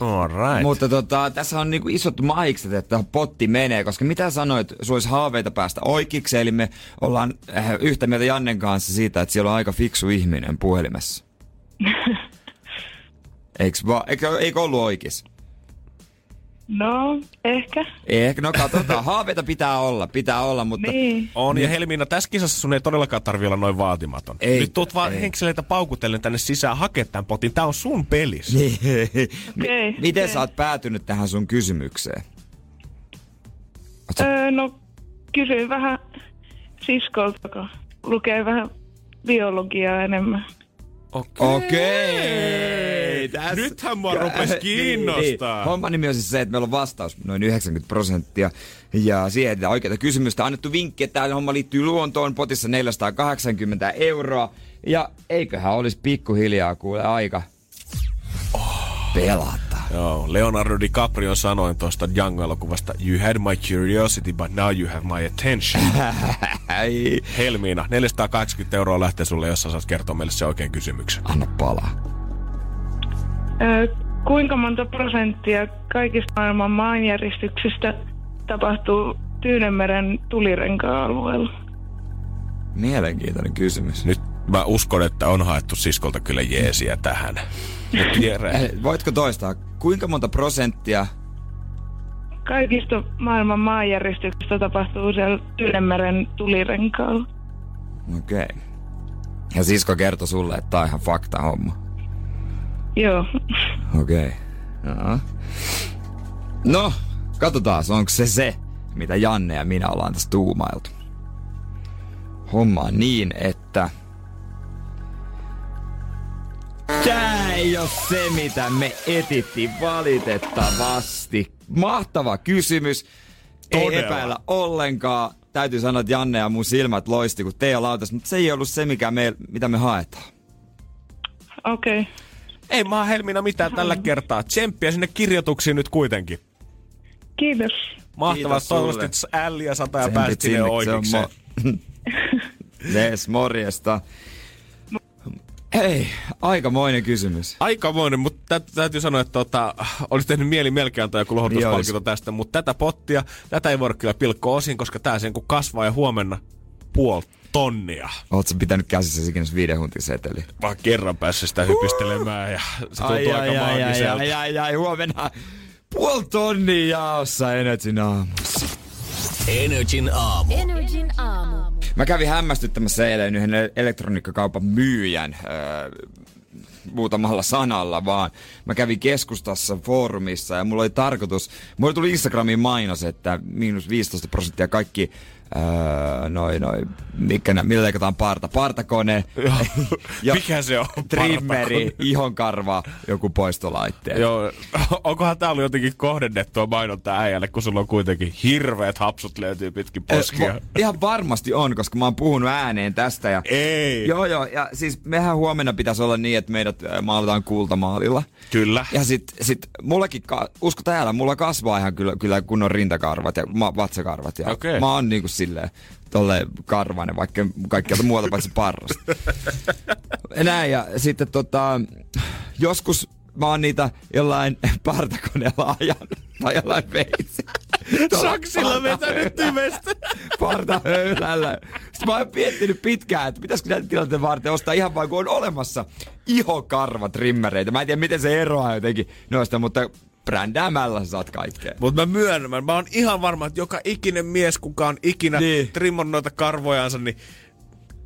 All right. Mutta tota, tässä on niinku isot maikset, että potti menee, koska mitä sanoit, sulla olisi haaveita päästä oikeiksi, eli me ollaan äh, yhtä mieltä Jannen kanssa siitä, että siellä on aika fiksu ihminen puhelimessa. Eiks va- eikö, eikö ollut oikeis? No, ehkä. Ehkä, no katsotaan. Haaveita pitää olla, pitää olla, mutta... Niin. On, ja Helmiina, tässä kisassa sun ei todellakaan tarvitse olla noin vaatimaton. Ei, nyt tuut vaan henkseleitä paukutellen tänne sisään, hake tämän potin. Tää on sun pelis. Niin. Okay, M- miten okay. sä oot päätynyt tähän sun kysymykseen? Öö, no, kysyin vähän siskolta, kun lukee vähän biologiaa enemmän. Okei. Okei. Täs... Nythän mua rupesi kiinnostaa. Niin, niin. Homman nimi on siis se, että meillä on vastaus noin yhdeksänkymmentä prosenttia. Ja siihen tätä oikeaa kysymystä annettu vinkki, että tämä homma liittyy luontoon. Potissa neljäsataakahdeksankymmentä euroa. Ja eiköhän olisi pikkuhiljaa kuule aika oh. pelata. Joo, Leonardo DiCaprio sanoi tuosta Django-elokuvasta, you had my curiosity, but now you have my attention. Helmiina, neljäsataakahdeksankymmentä euroa lähtee sulle, jos sä saat kertoa meille se oikein kysymyksen. Anna palaa. Ö, kuinka monta prosenttia kaikista maailman maanjäristyksistä tapahtuu Tyynenmeren tulirenka-alueella? Mielenkiintoinen kysymys. Nyt mä uskon, että on haettu siskolta kyllä jeesiä tähän. Voitko toistaa? Kuinka monta prosenttia? Kaikista maailman maanjäristyksistä tapahtuu siellä Tyynenmeren tulirenkaalla. Okei. Okay. Ja sisko kertoi sulle, että tää on ihan fakta homma. Joo. Okei. Okay. No, katsotaan, onko se se, mitä Janne ja minä ollaan tässä tuumailtu. Homma on niin, että... Tää ei oo se, mitä me etittiin valitettavasti. Mahtava kysymys. Todella. Ei epäillä ollenkaan. Täytyy sanoa, että Janne ja mun silmät loisti, kun Teija lautas, mutta se ei ollut se, mikä me, mitä me haetaan. Okei. Okay. Ei mä oon Helmiina mitään tällä kertaa. Tsemppiä sinne kirjoituksiin nyt kuitenkin. Kiitos. Mahtavaa. Toivottavasti, että älliä sataa ja pääsit sinne oikeikseen. Mo- yes, morjesta. Hei, aikamoinen kysymys. Aikamoinen, mutta täytyy sanoa, että tota, olisi tehnyt mieli melkein antaa joku lohdutuspalkinto tästä, mutta tätä pottia, tätä ei voida kyllä pilkkoa osin, koska tää sen kun kasvaa ja huomenna puolta. Tonnia. Oot sä pitänyt käsissä ikinä viiden huntin seteli? Vaan kerran päässyt sitä hypistelemään ja se tuntuu ai, aika ai, maagiselta. Ai, ai, ai, ai, huomenna puoli tonnia jaossa Energin aamussa. Energin aamu. Energin aamu. Mä kävin hämmästyttämässä eilen yhden elektroniikkakaupan myyjän öö, muutamalla sanalla vaan. Mä kävin keskustassa foorumissa ja mulla oli tarkoitus, mulla tuli Instagramiin mainos, että miinus viisitoista prosenttia kaikki Öö, noin, noin, mikä, millä leikataan parta? Partakone. Joo. Mikä se on? Trimmeri, ihonkarva, joku poistolaitteet. Joo, onkohan tää ollut jotenkin kohdennettua mainontaa äijälle, kun sulla on kuitenkin hirveät hapsut löytyy pitkin poskia? Eh, ihan varmasti on, koska mä oon puhunut ääneen tästä. Ja... Ei! Joo, joo, ja siis mehän huomenna pitäisi olla niin, että meidät maalataan kultamaalilla. Kyllä. Ja sit, sit mullakin, usko täällä, mulla kasvaa ihan kyllä, kyllä kunnon rintakarvat ja vatsakarvat. Ja okay. Mä oon niinku silleen, tolleen karvainen, vaikka kaikkialta muualta paitsi parrasta. Näin, ja sitten tota, joskus mä oon niitä jollain partakoneella ajan, tai jollain veitsi. Saksilla vetänyt tyvestä. Partahöylällä. Sitten mä oon miettinyt pitkään, että pitäisikö näitä tilanteen varten ostaa ihan vaan, kun on olemassa ihokarvatrimmereitä. Mä en tiedä, miten se eroaa jotenkin noista, mutta... Brändäämällä saat kaikkea. Mut mä myönnän, mä oon ihan varma, että joka ikinen mies, kuka on ikinä niin trimmon noita karvojaansa, niin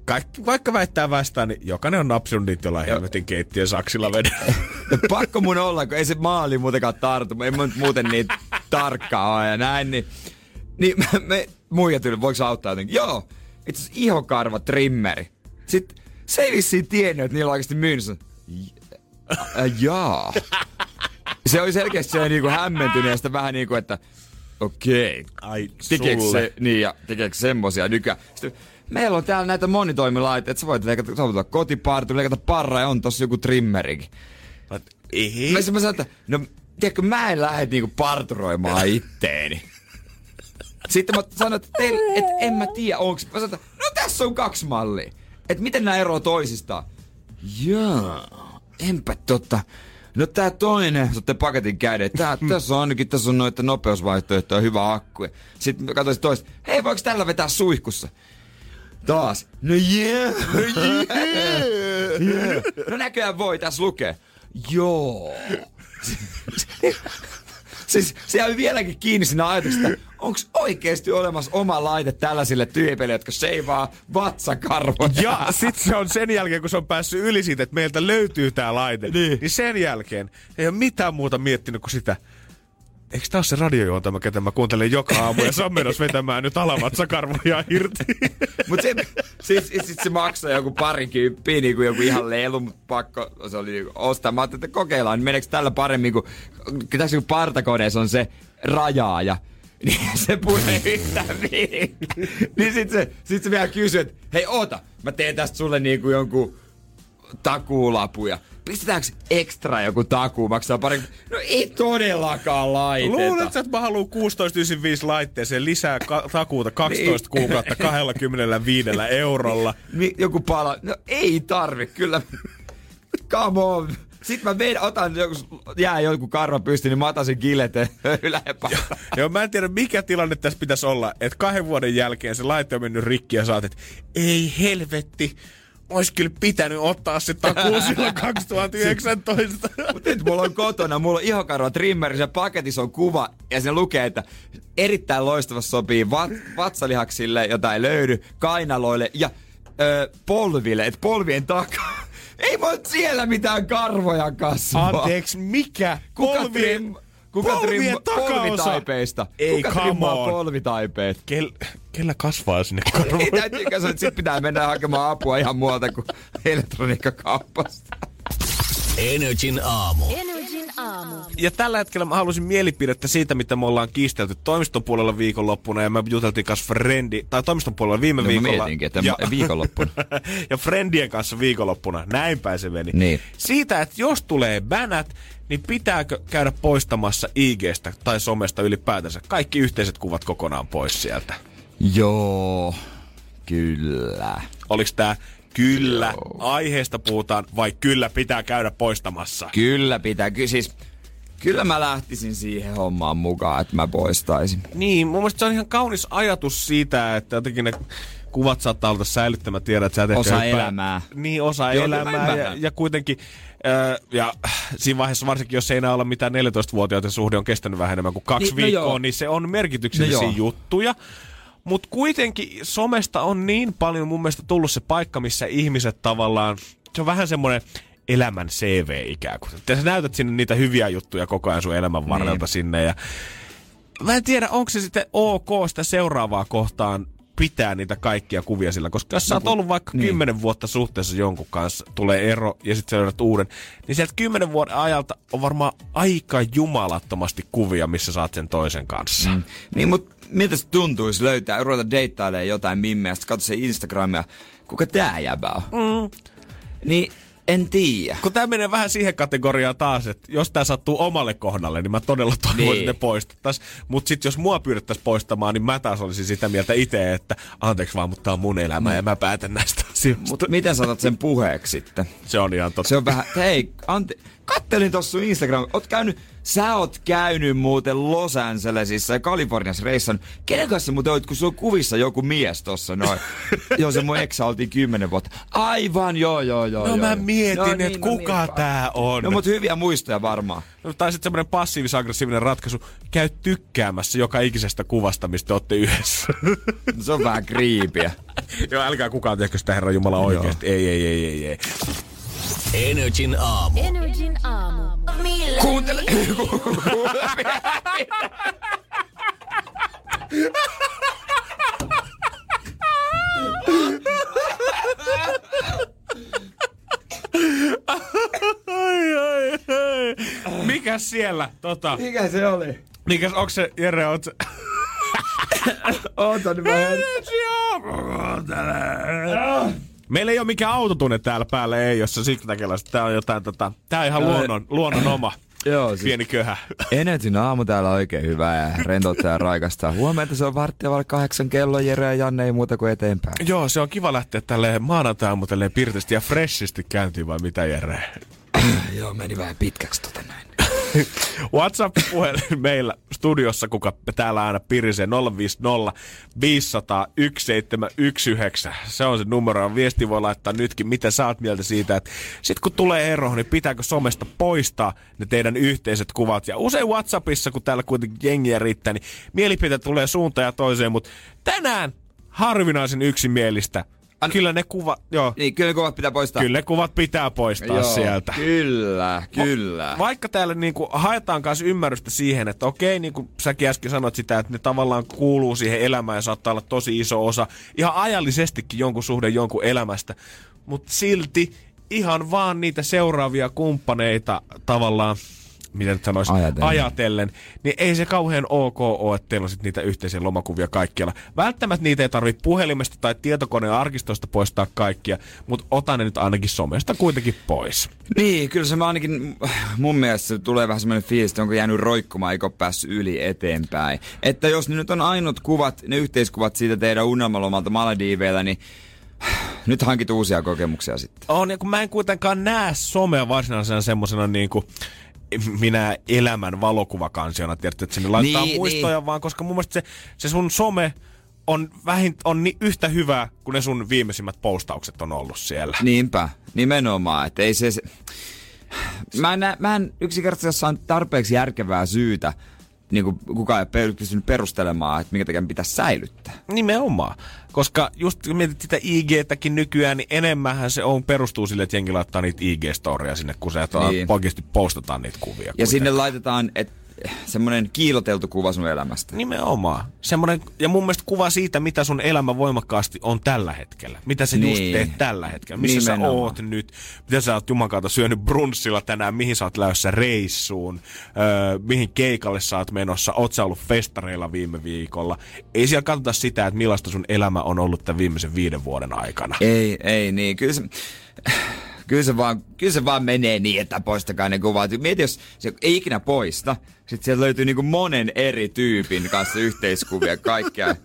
kaikki, vaikka väittää väistään, niin jokainen on napsinut niitä jollain helvetin keittiön saksilla vedellä. Pakko mun olla, kun ei se maali muutenkaan tartu, ei mun muuten niin tarkkaa ole ja näin, niin, niin me, me muijat yli, voiko auttaa jotenkin? Joo, itse asiassa ihokarva trimmeri. Sitten se ei vissiin tiennyt, että niillä on oikeasti myynnissä. Jaa. Se oli selkeästi se niinku hämmentyneestä vähän niinku, että okei, okay, tekeekö se, niin ja tekeekö semmosia nykyään. Sitten, meillä on täällä näitä monitoimilaitteita, että sä voit leikata, saavuttaa kotipartu, leikata parraa ja on tossa joku trimmerikin. But, ehi. Mä sanoin, että no tiedätkö, mä en lähde niinku parturoimaan itteeni. Sitten mä sanoin, että teille, et en mä tiedä onks. Mä sanoin, että no tässä on kaksi mallia. Että miten nää eroaa toisistaan? Jaa, enpä tota... No tää toinen, sä paketin käden, tää, tässä on ainakin, tässä on noita nopeusvaihtoehtoja, hyvä akku. Sitten katsoisin toista, hei voiko tällä vetää suihkussa? Taas, no jee, yeah, yeah, yeah. No näköjään voi, tässä lukee. Joo. Siis se jäi vieläkin kiinni siinä ajatuksessa, että onks oikeesti olemassa oma laite tällaisille tyypeille, jotka seivaa vatsakarvoja? Ja sit se on sen jälkeen, kun se on päässyt yli siitä, että meiltä löytyy tää laite, niin, niin sen jälkeen ei oo mitään muuta miettinyt kuin sitä. Eikö tää oo se radiojuontama, ketä mä kuuntelen joka aamu ja se on menossa vetämään nyt alavatsakarvoja irti? Mut sit, sit, sit, sit se maksaa joku parikymppiä, niinku joku ihan leilu, mut pakko se oli niinku ostaa. Mä ajattelin, että kokeillaan, niin meneekö tällä paremmin, kun tässä kun partakoneessa on se rajaaja, niin se puree yhtään mihinkään. Niin sit se, sit se vielä kysyy, että hei oota, mä teen tästä sulle niinku jonkun takuulapuja. Pistetäänkö ekstra joku takuu? Maksaa pari... No ei todellakaan laiteta. Luuletko, että mä haluun kuusitoista yhdeksänkymmentäviisi laitteeseen lisää ka- takuuta kaksitoista niin kuukautta kaksikymmentäviisi eurolla? Niin, joku pala... No ei tarvi, kyllä. Come on. Sitten mä vedän, otan, joku, jää joku karva pystyyn, niin mä otan sen gileteen yläpäällä. Joo, joo, mä en tiedä mikä tilanne tässä pitäisi olla, että kahden vuoden jälkeen se laite on mennyt rikki ja saat, että ei helvetti. Ois kyllä pitänyt ottaa se takuu silloin kaksituhattayhdeksäntoista. Mut nyt mulla on kotona, mulla on ihokarva trimmeri, se paketissa on kuva ja se lukee, että erittäin loistavassa sopii vat, vatsalihaksille, jota ei löydy, kainaloille ja ö, polville, et polvien takaa. Ei voi siellä mitään karvoja kasvaa. Anteeksi, mikä? Kuka polvien... Kuka polvien trim... polvitaipeista? Ei, kuka trimmaa polvitaipeet? Kel... Kellä kasvaa sinne karvoja? Ei täytyy käsitellä, että sit pitää mennä hakemaan apua ihan muualta kuin elektroniikkakaupasta. Energin aamu. Energin aamu. Ja tällä hetkellä mä halusin mielipidettä siitä, mitä me ollaan kiistelty toimiston puolella viikonloppuna. Ja mä juteltiin kanssa Friendi, tai toimiston puolella viime no, viikolla. No mä mietinkin, että ja, viikonloppuna. Ja Friendien kanssa viikonloppuna. Näin pääse meni. Niin. Siitä, että jos tulee bänät, niin pitääkö käydä poistamassa I G:stä tai somesta ylipäätänsä kaikki yhteiset kuvat kokonaan pois sieltä? Joo, kyllä. Oliks tää... Kyllä, joo. Aiheesta puhutaan, vai kyllä pitää käydä poistamassa? Kyllä pitää, Ky- siis kyllä mä lähtisin siihen hommaan mukaan, että mä poistaisin. Niin, mun mielestä se on ihan kaunis ajatus siitä, että jotenkin ne kuvat saattaa olla säilyttämä, tiedät sä tehdä. Osa elämää. Niin, osa joo, elämää ja, ja kuitenkin, äh, ja siinä vaiheessa varsinkin, jos ei enää olla mitään neljätoistavuotiaiden suhde on kestänyt vähän enemmän kuin kaksi niin, viikkoa, no niin se on merkityksellisiä no juttuja. Mutta kuitenkin somesta on niin paljon mun mielestä tullut se paikka, missä ihmiset tavallaan, se on vähän semmoinen elämän C V ikään kuin. Sä näytät sinne niitä hyviä juttuja koko ajan sun elämän varrelta niin sinne. Ja mä en tiedä, onko se sitten ok sitä seuraavaa kohtaan pitää niitä kaikkia kuvia sillä. Koska jos sä oot ollut vaikka kymmenen niin vuotta suhteessa jonkun kanssa, tulee ero ja sitten sä löydät uuden. Niin sieltä kymmenen vuoden ajalta on varmaan aika jumalattomasti kuvia, missä saat sen toisen kanssa. Mm. Niin, mutta miltä se tuntuisi löytää, ruveta deittailemaan jotain mimmeä, sitten katso se Instagramia, kuka tää jäbä on? Mm. Niin, en tiedä. Kun tää menee vähän siihen kategoriaan taas, että jos tää sattuu omalle kohdalle, niin mä todella toivon, että ne poistettaisiin. Mut sit jos mua pyydettäisiin poistamaan, niin mä taas olisin sitä mieltä itse, että anteeksi vaan, mutta tää on mun elämä mm. ja mä päätän näistä asioista. Mut miten sä otat sen puheeksi sitten? Se on ihan totta. Se on vähän, hei, ante... kattelin tossa sun Instagram, oot käynyt... Sä oot käynyt muuten Los Angelesissa ja Kaliforniassa reissan. Kenen kanssa muuten oot, kun sulla on kuvissa joku mies tossa noin? Joo, se mun eksä oltiin kymmenen vuotta. Aivan, joo, joo, joo. No joo, mä mietin, no, että niin, kuka mietin tää on. No mut hyviä muistoja varmaan. No, tai sit semmonen passiivis-aggressiivinen ratkaisu. Käy tykkäämässä joka ikisestä kuvasta, mistä ootte yhdessä. No, se on vähän kriipiä. Joo, älkää kukaan tehkö sitä Herran Jumala oikeesti. Ei, ei, ei, ei, ei. Energin aamu. Energin aamu. Millä? Kuuntele. Ai, ai, ai. Mikäs siellä? Tota. Mikä se oli? Mikäs, onks se, Jere, oot se? Ootan vähän. Energin aamu. Kuuntele. Meillä ei ole mikään autotunne täällä päällä, ei, jossa siktakelaiset. Tää on jotain tota... Tää on ihan luonnon, luonnon oma. Joo, siis pieni köhä. Energin aamu täällä oikein hyvä ja rentouttaa ja raikastaa. Huomenta se on varttia vailla kahdeksan kello, Jere ja Janne, ei muuta kuin eteenpäin. Joo, se on kiva lähteä tälleen maanantai-aamu tälleen pirteästi ja freshisti käyntiin, vai mitä, Jere? Joo, meni vähän pitkäksi tota näin. WhatsApp-puhelin meillä studiossa, kuka täällä aina pirisee, nolla viisi nolla viisi nolla yksi seitsemän yksi yhdeksän. Se on se numero. Viesti voi laittaa nytkin, mitä sä oot mieltä siitä, että sit kun tulee ero, niin pitääkö somesta poistaa ne teidän yhteiset kuvat. Ja usein WhatsAppissa, kun täällä kuitenkin jengiä riittää, niin mielipiteet tulee suuntaan ja toiseen, mutta tänään harvinaisen yksimielistä. An... Kyllä ne kuvat, joo. Niin, kyllä ne kuvat pitää poistaa. Kyllä ne kuvat pitää poistaa joo, sieltä. Kyllä, kyllä. Va- vaikka täällä niinku haetaan kanssa ymmärrystä siihen, että okei, niin kuin säkin äsken sanoit sitä, että ne tavallaan kuuluu siihen elämään ja saattaa olla tosi iso osa. Ihan ajallisestikin jonkun suhde jonkun elämästä. Mutta silti ihan vaan niitä seuraavia kumppaneita tavallaan, miten nyt sanoisin, ajatellen. ajatellen, niin ei se kauhean ok ole, että teillä on sit niitä yhteisiä lomakuvia kaikkialla. Välttämättä niitä ei tarvitse puhelimesta tai tietokoneen arkistoista poistaa kaikkia, mutta ota ne nyt ainakin somesta kuitenkin pois. Niin, kyllä se mä ainakin, mun mielestä tulee vähän semmoinen fiilis, että onko jäänyt roikkumaan, eikä ole päässyt yli eteenpäin. Että jos ne nyt on ainut kuvat, ne yhteiskuvat siitä teidän unelmalomalta Malediiveillä, niin nyt hankit uusia kokemuksia sitten. On, ja kun mä en kuitenkaan näe somea varsinaisena semmosena niinku minä elämän valokuvakansiona, tiedätkö, että sinne laittaa niin, muistoja niin vaan, koska mun mielestä se, se sun some on, vähint, on ni, yhtä hyvää kuin ne sun viimeisimmät postaukset on ollut siellä. Niinpä, nimenomaan. Että ei se, se... Mä en, mä en yksinkertaisesti saa tarpeeksi järkevää syytä, niin kuin kukaan ei ole pystynyt perustelemaan, että minkä takia pitäisi säilyttää. Nimenomaan. Koska just kun mietit sitä I G-täkin nykyään, niin enemmänhän se on perustuu sille, että jengi laittaa niitä I G-storia sinne, kun se niin oikeasti postataan niitä kuvia. Ja kuitenkin sinne laitetaan et, semmoinen kiiloteltu kuva sun elämästä. Nimenomaan. Semmoinen, ja mun mielestä kuva siitä, mitä sun elämä voimakkaasti on tällä hetkellä. Mitä sä niin just teet tällä hetkellä. Missä nimenomaan sä oot nyt. Mitä sä oot juman kautta syönyt brunssilla tänään. Mihin sä oot lähdössä reissuun. Öö, mihin keikalle sä oot menossa. Oot sä ollut festareilla viime viikolla. Ei siellä katsota sitä, että millaista sun elämä on ollut tämän viimeisen viiden vuoden aikana. Ei, ei niin. Kyllä se... Kyllä se, vaan, kyllä se vaan menee niin, että poistakaa ne kuvat. Mieti, jos se ei ikinä poista, sit sieltä löytyy niinku monen eri tyypin kanssa yhteiskuvia kaikkea.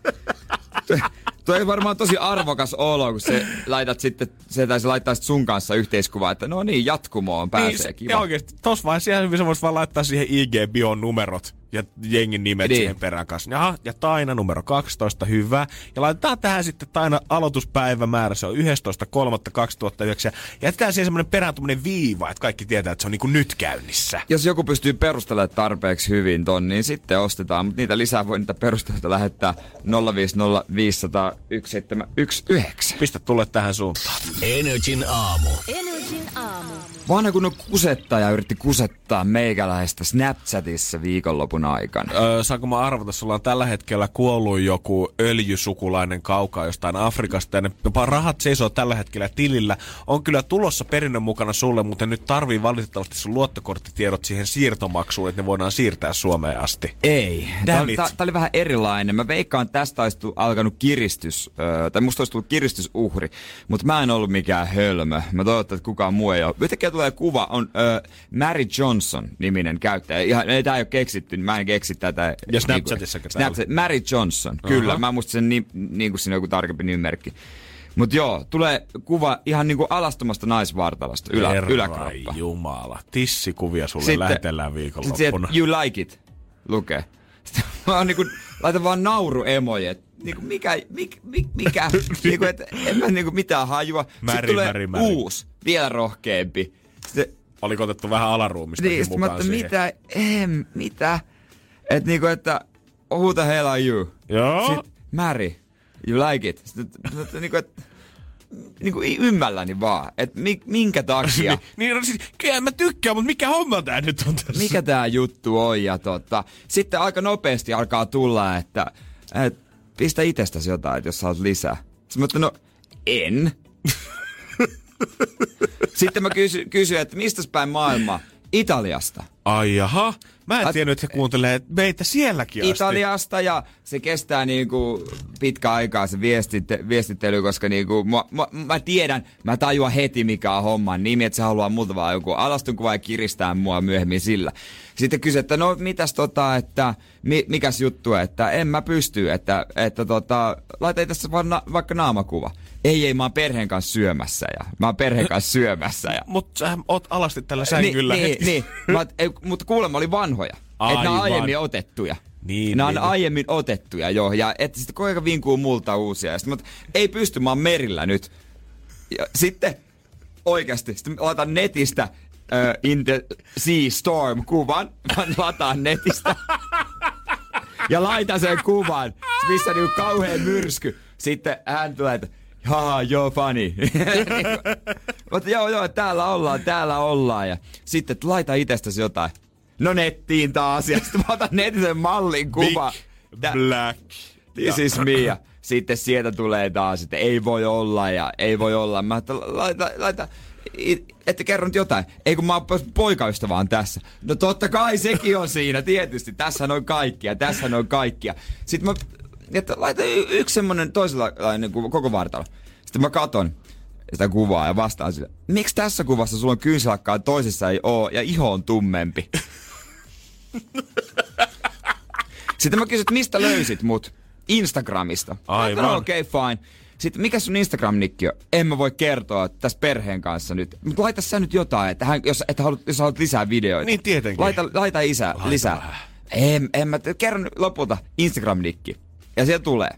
Tuo ei varmaan tosi arvokas olo, kun se laitat sitten, se taisi laittaa sit sun kanssa yhteiskuvaa, että no niin, jatkumoon pääsee, niin, kiva. Ja oikeesti, tossa vaiheessa sä voisit vaan laittaa siihen I G-bion numerot ja jengin nimet niin siihen perään kanssa. Jaha, ja Taina numero kaksitoista, hyvä. Ja laitetaan tähän sitten Taina aloituspäivämäärä, se on yksitoista kolmatta kaksituhattayhdeksän. Ja jätetään siihen semmonen perään tommonen viiva, että kaikki tietää, että se on niinku nyt käynnissä. Jos joku pystyy perustelemaan tarpeeksi hyvin ton, niin sitten ostetaan. Mutta niitä lisää voi niitä perusteita lähettää nolla viisi nolla viisi nolla yksi seitsemän yksi yhdeksän. Pistä tulle tähän suuntaan. Energin aamu. Energin aamu. Vanha kun on kusettaja yritti kusettaa meikäläistä Snapchatissa viikonlopun aikana. Öö, saanko mä arvata, sulla on tällä hetkellä kuollut joku öljysukulainen kaukaa jostain Afrikasta, ja ne rahat seisoo tällä hetkellä tilillä. On kyllä tulossa perinnön mukana sulle, mutta nyt tarvii valitettavasti sun luottokorttitiedot siihen siirtomaksuun, että ne voidaan siirtää Suomeen asti. Ei. Tää, tää, tää oli vähän erilainen. Mä veikkaan, tästä olisi alkanut kiristys, öö, tai musta olisi tullut kiristysuhri, mutta mä en ollut mikään hölmö. Mä toivottavasti, että kukaan muu ei ole. Yhtäkkiä tulee kuva, on öö, Mary Johnson-niminen käyttäjä. Ihan, ei tää ei ole keksitty, mä en keksi tätä. Ja Snapchatissakin niinku, Snapchat, Mary Johnson, uh-huh. Kyllä. Mä muistan sen niin, niin kuin siinä on joku tarkempi nimimerkki. Mut joo, tulee kuva ihan niinku alastomasta naisvartalosta, ylä, yläkroppa. Herra jumala, tissikuvia sulle sitten lähetellään viikonloppuna. Sitten you like it, lukee. Sitten mä oon niinku, laitan vaan nauruemoja. Niinku mikä, mik, mik, mikä, niinku et en mä niinku mitään hajua. Märi, sitten tulee märi, märi. Uusi, vielä rohkeampi. Sitten, oliko otettu vähän alaruumista niin, mukaan mä, siihen? Mitä, em, mitä? Et niinku, että who the hell are you? Joo. Sitten Mary, you like it? Sitten niinku, että niinku ymmälläni vaan, että minkä takia? niin, niin, siis, kyllä mä tykkään, mutta mikä homma tää nyt on tässä? Mikä tää juttu on? Ja tota, sitten aika nopeasti alkaa tulla, että et, pistä itsestäsi jotain, että jos sä oot lisää. Sitten mä otan, no en. Sitten mä kysyn, kysy, että mistä päin maailmaa? Italiasta. Ai jaha. Mä en tiennyt, että se kuuntelee meitä sielläkin asti. Italiasta, ja se kestää niinku pitkä aikaa se viestitte, viestittely, koska niinku mä, mä, mä tiedän, mä tajuan heti mikä on homman nimi, että se haluaa multa vaan joku alastunkuva ja kiristää mua myöhemmin sillä. Sitten kysy, että no mitäs tota, että mi, mikäs juttu, että en mä pysty, että, että tota, laita tässä vaan na, vaikka naamakuva. Ei, ei, mä oon perheen kanssa syömässä ja mä oon perheen kanssa syömässä ja... Mut sä oot alasti tällä sängyllä niin, hetki. Niin, niin. Mutta kuulemma oli vanhoja. Että nää on aiemmin otettuja. Niin, nää niin, on aiemmin niin. otettuja, joo. Ja että sitten koko ajan vinkuu multa uusia. Ja sit mä oot, ei pysty, mä oon merillä nyt. Ja sitten oikeasti, sitten laitan netistä uh, in the sea storm kuvan. Mä lataan netistä. ja laitan sen kuvan, missä niinku kauhea myrsky. Sitten hän tulee, että... Haha, joo, funny. Mutta joo, joo, täällä ollaan, täällä ollaan. Ja sitten laita itsestäsi jotain. No nettiin taas. Ja sitten mä otan netisen mallin kuva. Big Tää, black. This is me. Ja sitten sieltä tulee taas, että ei voi olla ja ei voi olla. Mä laita, laita, että kerron nyt jotain. Ei kun mä oon poikaystävään tässä. No totta kai sekin on siinä, tietysti. Tässähän on kaikkia, tässähän on kaikkia. Sitten mä... Että laita y- yksi semmonen toisenlainen koko vartalo. Sitten mä katon sitä kuvaa ja vastaan sille. Miksi tässä kuvassa sulla on kynsilakkaa toisessa ei oo ja iho on tummempi? Sitten mä kysyn, että mistä löysit mut? Instagramista. Aivan. No okei, okay, fine. Sitten mikä sun Instagram-nikki on? En mä voi kertoa tässä perheen kanssa nyt. Mutta laita sä nyt jotain, että hän, jos, että haluat, jos haluat lisää videoita. Niin tietenkin. Laita, laita isä laita lisää. Vähän. En, en mä kerron lopulta Instagram-nikki. Ja siellä tulee.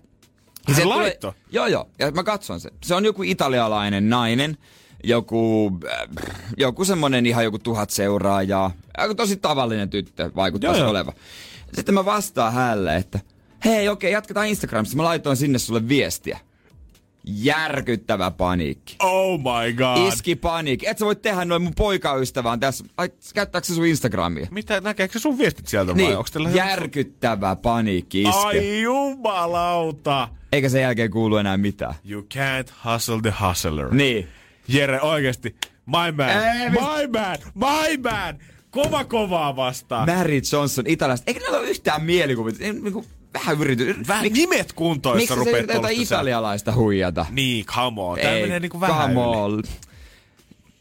Ja hän laitto? Tulee, joo, joo. Ja mä katson sen. Se on joku italialainen nainen. Joku, äh, joku semmonen ihan joku tuhat seuraajaa. Tosi tavallinen tyttö vaikuttaisi oleva. Sitten mä vastaan hänelle, että hei, okei, okay, jatketaan Instagramista. Mä laitoin sinne sulle viestiä. Järkyttävä paniikki. Oh my god. Iski paniikki. Et sä voi tehdä noin mun poikaystävään tässä. Ai, käyttääkö se sun Instagramia? Mitä, näkeekö se sun viestit sieltä vai? Niin, järkyttävä sun... paniikki iske. Ai jumalauta. Eikä sen jälkeen kuulu enää mitään. You can't hustle the hustler. Niin. Jere, oikeesti. My man. Ei, my mis... man. My man. Kova kovaa vastaan. Mary Johnson, Italiasta. Eikä näillä ole yhtään mielikuvita. Niinku... Vähän yritetty. Vähän nimet kuntoissa rupeat tuollaista. Miksi sä yrität italialaista huijata? Niin, come on. Tää menee niinku vähän yli.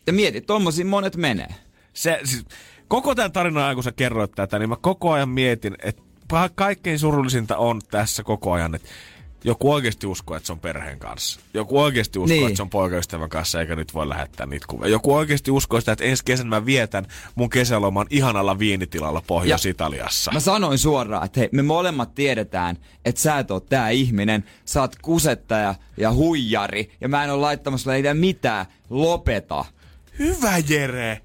Ja mieti, tommosia monet menee. Se, siis, koko tämän tarinan ajan, kun sä kerroit tätä, niin mä koko ajan mietin, että kaikkein surullisinta on tässä koko ajan, että joku oikeasti uskoo, että se on perheen kanssa. Joku oikeasti uskoo, niin. että se on poikaystävän kanssa, eikä nyt voi lähettää niitä kuvia. Joku oikeasti uskoo sitä, että ensi kesän mä vietän mun kesäloman ihanalla viinitilalla Pohjois-Italiassa. Ja mä sanoin suoraan, että hei, me molemmat tiedetään, että sä et oo tää ihminen, sä oot kusettaja ja huijari, ja mä en oo laittamassa sulle mitään, lopeta. Hyvä Jere!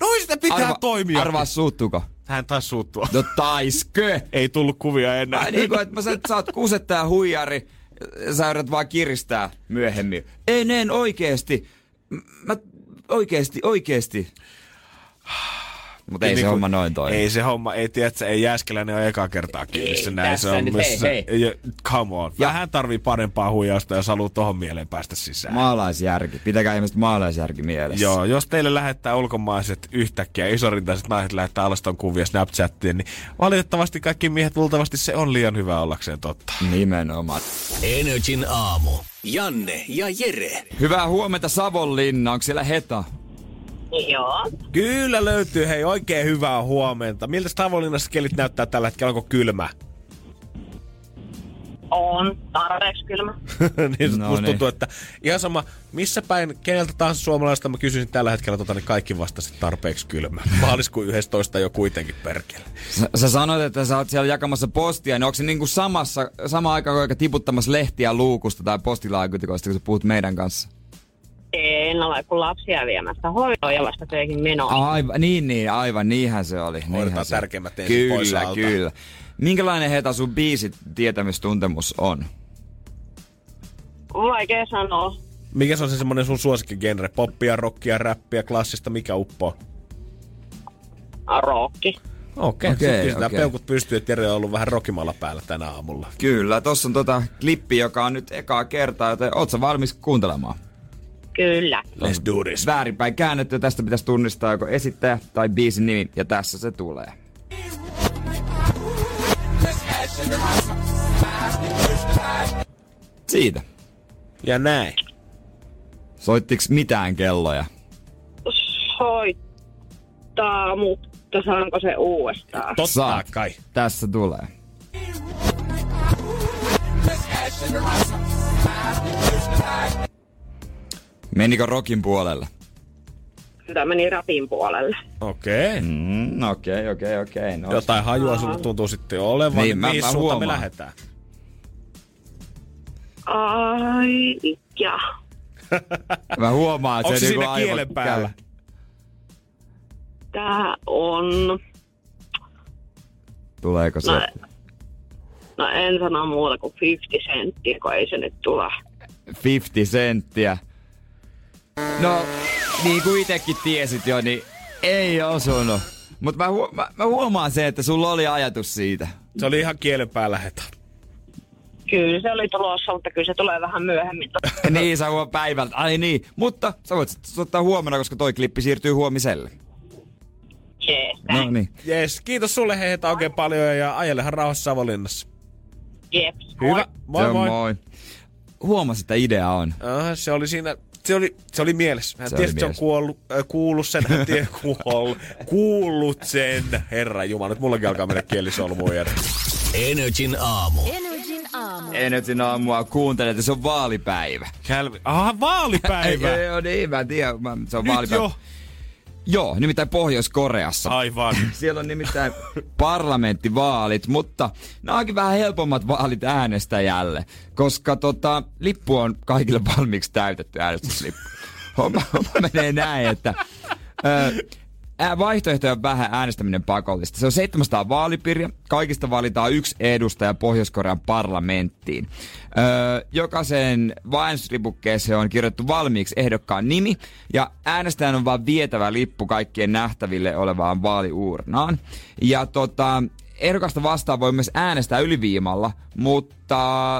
Noista pitää Arva, toimia. Arvaa suuttuuko? Hän taisi suuttua. No taiskö? Ei tullut kuvia enää. Ai niin kuin, että mä sanon, että sä oot kusettaja huijari, sä yrität vaan kiristää myöhemmin. Ei, en oikeesti. Mä oikeesti, oikeesti. Mutta ei niin se homma noin toimi. Ei se homma, ei tiedätkö, ei Jääskeläinen ole ekaa kertaa kiinni. Näin se on. Nyt, missä, hei, hei. Come on. Ja hän tarvii parempaa huijausta, jos haluaa tohon mieleen päästä sisään. Maalaisjärki. Pitäkää ihmiset maalaisjärki mielessä. Joo, jos teille lähettää ulkomaiset yhtäkkiä, isorintaiset naiset lähettää alaston kuvia Snapchattiin, niin valitettavasti kaikki miehet luultavasti se on liian hyvä ollakseen totta. Nimenomaan. Energin aamu. Janne ja Jere. Hyvää huomenta Savonlinna. Onko siellä heta? Joo. Kyllä löytyy. Hei, oikein hyvää huomenta. Miltä Savonlinnassa kelit näyttää tällä hetkellä? Onko kylmä? On. Tarpeeksi kylmä. Niin, no musta tuntuu, että ihan sama, missä päin, keneltä tahansa suomalaista mä kysyisin tällä hetkellä, tota, niin kaikki vastasi tarpeeksi kylmä. Maaliskuun yhdestoista jo kuitenkin perkele. Sä, sä sanoit, että sä oot siellä jakamassa postia, niin onko se niinku samassa, sama aikaan kuin tiputtamassa lehtiä luukusta tai postilaakutikosta, kun sä puhut meidän kanssa? En ole, kun lapsia viemästä hoitoon ja vasta töihin menoon. Aivan, niin, niin, aivan, niinhän se oli. Hoidetaan tärkeimmät ensin pois. Kyllä, kyllä. Minkälainen heta sun biisit tietämistuntemus on? Vaikea sanoa. Mikä se on se semmonen sun suosikkigenre? Poppia, rockia, räppiä, klassista, mikä uppoo? Rockki. Okei, okay, okay, sitten okay. Peukut pystyy, että Jere on ollut vähän rockimalla päällä tänä aamulla. Kyllä, tossa on tota klippi, joka on nyt ekaa kertaa, joten oot sä valmis kuuntelemaan? Kyllä. Let's do this. Väärinpäin käännetty, tästä pitäisi tunnistaa joko esittäjä tai biisin nimi, ja tässä se tulee. Siitä. Ja näin. Soittiks mitään kelloja? Soittaa, mutta saanko se uudestaan? Totta saat. Kai. Tässä tulee. Menikö rockin puolelle? Kyllä meni rapin puolelle. Okei. Mm, okei, okei, okei. No, jotain hajua sulla tuntuu sitten olevan. Niin, mihin suuntaan me lähdetään? Ai, ja. Mä huomaan, että se niinku aivot kielen päällä? Käy. Tää on... Tuleeko se? No, no en sano muuta kuin viisikymmentä senttiä, kun ei se nyt tule. viisikymmentä senttiä. No, niin kuin itekin tiesit jo, niin ei osunut. Mut mä, huo- mä, mä huomaan se, että sulla oli ajatus siitä. Se oli ihan kielen päällä heta. Kyllä se oli tulossa, mutta kyllä se tulee vähän myöhemmin. Niin, sä huomaa päivältä. Ai niin, mutta sä voit ottaa huomenna, koska toi klippi siirtyy huomiselle. Jees. No niin. Jees, kiitos sulle heta oikein paljon ja ajelehan rauhassa Savonlinnassa. Jeps, moi. Hyvä, moi moi. moi. moi. Huomasit, että idea on. Aha, se oli siinä... Se oli, se oli mielessä. Hän tiesi, että se on kuollut, äh, kuullut sen. Hän tiesi, kuollut, kuullut sen. Herranjumala, nyt mullakin alkaa mennä kielisolmuun. Energin aamu. Energin aamu. Energin aamua kuuntelet, että se on vaalipäivä. Kälvi. Aha, vaalipäivä. Joo, niin, mä en tiedä. Se on nyt vaalipäivä. Jo. Joo, nimittäin Pohjois-Koreassa. Aivan. Siellä on nimittäin parlamenttivaalit, mutta nämä onkin vähän helpommat vaalit äänestäjälle, koska tota, lippu on kaikille valmiiksi täytetty äänestyslippu. Homma, homma menee näin, että ää, vaihtoehtojen vähän äänestäminen pakollista. Se on seitsemänsataa vaalipiiriä, kaikista valitaan yksi edustaja Pohjois-Korean parlamenttiin. Öö, jokaisen vainslipukkeeseen on kirjoittu valmiiksi ehdokkaan nimi ja äänestäjän on vaan vietävä lippu kaikkien nähtäville olevaan vaaliuurnaan. Ja tota, ehdokasta vastaan voi myös äänestää yliviimalla, mutta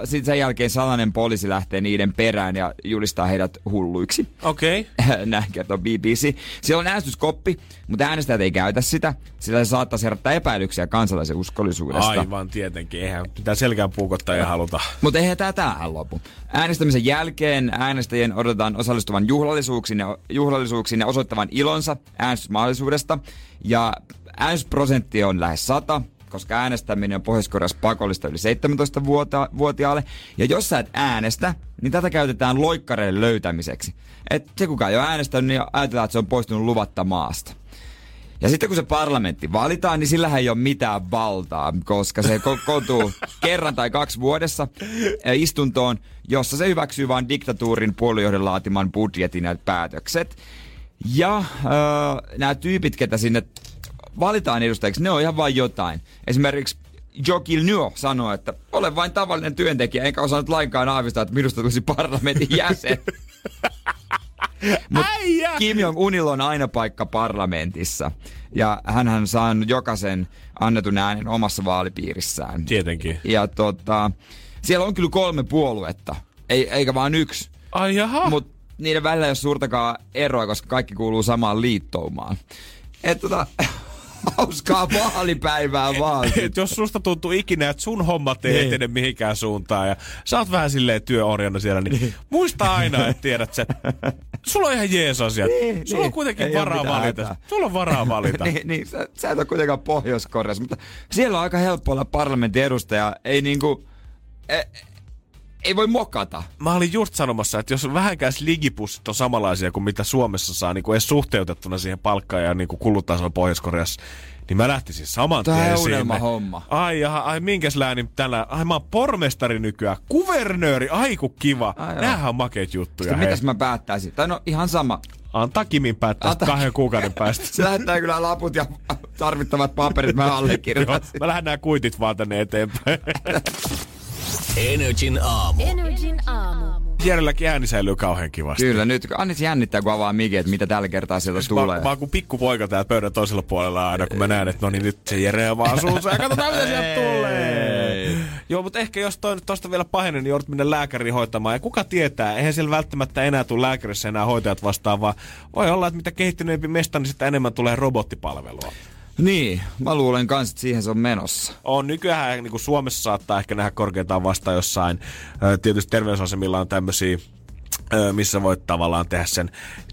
sitten sen jälkeen salainen poliisi lähtee niiden perään ja julistaa heidät hulluiksi. Okei. Okay. Näin kertoo B B C. Siellä on äänestyskoppi, mutta äänestäjät ei käytä sitä, sillä se saattaisi herättää epäilyksiä kansalaisen uskollisuudesta. Aivan tietenkin, eihän pitää selkään puukottaa ja haluta. Mutta eihän tää tämähän lopu. Äänestämisen jälkeen äänestäjien odotetaan osallistuvan juhlallisuuksiin ja, juhlallisuuksiin ja osoittavan ilonsa äänestysmahdollisuudesta ja äänestysprosentti on lähes sata, koska äänestäminen on Pohjois-Koreassa pakollista yli seitsemäntoistavuotiaalle. Ja jos sä et äänestä, niin tätä käytetään loikkareiden löytämiseksi. Et se kuka ei ole äänestänyt, niin ajatellaan, että se on poistunut luvatta maasta. Ja sitten kun se parlamentti valitaan, niin sillähän ei ole mitään valtaa, koska se kokoontuu kerran tai kaksi vuodessa istuntoon, jossa se hyväksyy vain diktatuurin puoluejohdon laatiman budjetin ja päätökset. Ja öö, nämä tyypit, ketä sinne valitaan edustajiksi, ne on ihan vain jotain. Esimerkiksi Jo Kil-nyo sanoo, että olen vain tavallinen työntekijä, enkä osannut lainkaan aavistaa, että minusta tulisi parlamentin jäsen. Mut Kim Jong-unilla on aina paikka parlamentissa. Ja hänhän saa jokaisen annetun äänen omassa vaalipiirissään. Tietenkin. Ja tota, siellä on kyllä kolme puoluetta, ei, eikä vaan yksi. Ai jaha. Mut niiden välillä ei ole suurtakaan eroa, koska kaikki kuuluu samaan liittoumaan. Et tota... Hauskaa vaalipäivää vaan. Et jos susta tuntuu ikinä, että sun hommat ei etene mihinkään suuntaan ja sä oot vähän silleen työorjana siellä, niin muista aina, että tiedät sä, sulla on ihan jees asiat. Niin, sulla on kuitenkin niin, varaa valita. Hätää. Sulla on varaa valita. niin, niin, sä, sä et ole kuitenkaan Pohjois-Koreassa, mutta siellä on aika helppo olla parlamentin edustaja. Ei niinku... E- Ei voi mokata. Mä olin just sanomassa, että jos vähänkään ligipussit on samanlaisia kuin mitä Suomessa saa, niin kuin edes suhteutettuna siihen palkkaan ja niin kuin kuluttajalla Pohjois-Koreassa, niin mä lähtisin saman tien sinne. Tää on unelma homma. Ai jaha, ai minkäs läänin tällä, ai mä oon pormestari nykyään, kuvernööri, ai ku kiva. Ai, näähän on makeet juttuja. Sitten mitäs mä päättäisin? Tai no ihan sama. Antaa Kimin päättää Anta... kahden kuukauden päästä. Se lähettää kyllä laput ja tarvittavat paperit mä allekirjoitan. Mä lähden nää kuitit vaan tänne eteenpäin. Energin aamu. Energin aamu. Järjelläkin ääni säilyy kauhean kivasti. Kyllä, nyt Anni jännittää, kun avaa mikin, että mitä tällä kertaa sieltä mä, tulee. Mä oon kuin pikkupoika täällä pöydän toisella puolella aina, kun mä näen, että no niin nyt se Jere vaan suunsa ja katsotaan, mitä sieltä tulee. Joo, mutta ehkä jos toi nyt tosta vielä pahenee, niin joudut mennä lääkäriin hoitamaan. Ja kuka tietää, eihän siellä välttämättä enää tule lääkärissä enää hoitajat vastaan, vaan voi olla, että mitä kehittyneempi mesta, niin sitä enemmän tulee robottipalvelua. Niin, mä luulen kans, että siihen se on menossa. On, nykyään niin kuin Suomessa saattaa ehkä nähdä korkeintaan vasta jossain. Tietysti terveysasemilla on tämmösiä, missä voit tavallaan tehdä sen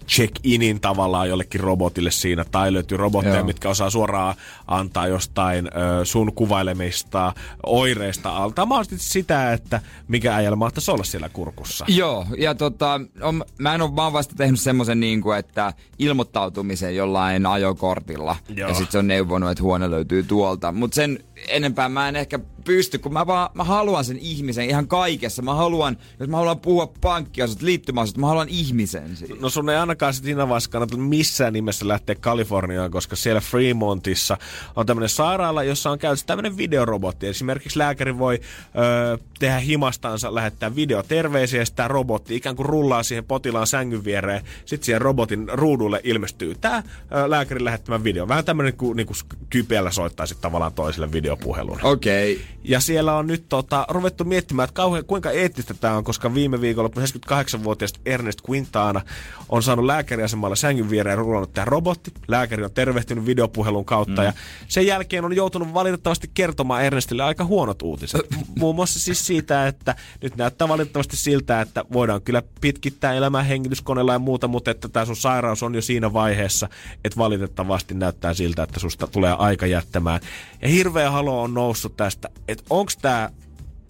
check-inin tavallaan jollekin robotille siinä. Tai löytyy robotteja, joo, mitkä osaa suoraan antaa jostain sun kuvailemista oireista alta. Mahdollisesti sitä, että mikä äijällä mahtaisi olla siellä kurkussa. Joo, ja tota, on, mä en ole vaan vasta tehnyt semmoisen niin kuin, että ilmoittautumisen jollain ajokortilla. Joo. Ja sit se on neuvonut, että huone löytyy tuolta. Mut sen enempää mä en ehkä pysty, kun mä vaan, mä haluan sen ihmisen ihan kaikessa. Mä haluan, jos mä haluan puhua pankkiasut, liittymäasut, mä haluan ihmisen siitä. No sun ei ainakaan sit siinä vaiheessa kannata missään nimessä lähteä Kaliforniaan, koska siellä Fremontissa on tämmönen sairaala, jossa on käytössä tämmönen videorobotti. Esimerkiksi lääkäri voi öö, tehdä himastansa, lähettää videoterveisiä ja sitä robotti ikään kuin rullaa siihen potilaan sängyn viereen. Sitten siihen robotin ruudulle ilmestyy tää öö, lääkärin lähettämä video. Vähän tämmönen kuin niinku kypeällä soittaisit tavallaan toiselle videopuhelun. Okei. Okay. Ja siellä on nyt tota, ruvettu miettimään, että kauhean, kuinka eettistä tämä on, koska viime viikolla seitsemänkymmentäkahdeksanvuotias Ernest Quintana on saanut lääkäriasemalla sängyn viereen rullannut tämä robotti. Lääkäri on tervehtynyt videopuhelun kautta mm. ja sen jälkeen on joutunut valitettavasti kertomaan Ernestille aika huonot uutiset. Muun muassa siis siitä, että nyt näyttää valitettavasti siltä, että voidaan kyllä pitkittää elämää hengityskoneella ja muuta, mutta että tämä sun sairaus on jo siinä vaiheessa, että valitettavasti näyttää siltä, että susta tulee aika jättämään. Ja hirveä halo on noussut tästä, että onko tämä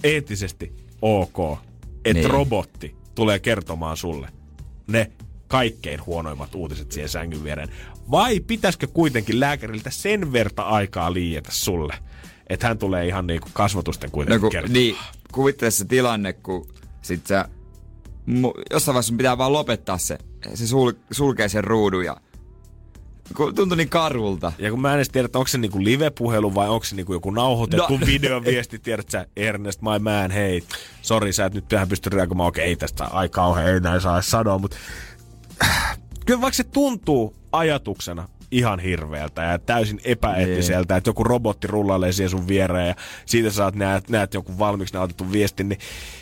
eettisesti ok, että niin robotti tulee kertomaan sulle ne kaikkein huonoimmat uutiset siihen sängyn viereen. Vai pitäisikö kuitenkin lääkäriltä sen verta aikaa liietä sulle, että hän tulee ihan niinku kasvotusten kuitenkin no, ku, kertomaan. Niin, kuvittele se tilanne, kun sit sä, mu- jossain vaiheessa pitää vaan lopettaa se, se sul- sulkee sen ruudun ja tuntui niin karulta. Ja kun mä en edes tiedä, että onko se niinku live-puhelu vai onko se niinku joku nauhoitettu no. videoviesti, tiedät sä, Ernest, my man, hei, sori, sä et nyt tähän pysty reagoimaan, okei, ei tästä ai kauhean, ei näin saa sanoa, mutta kyllä vaikka se tuntuu ajatuksena ihan hirveältä ja täysin epäeettiseltä, että joku robotti rullailee siihen sun viereen ja siitä sä näet, näet jonkun valmiiksi nautetun viestin, niin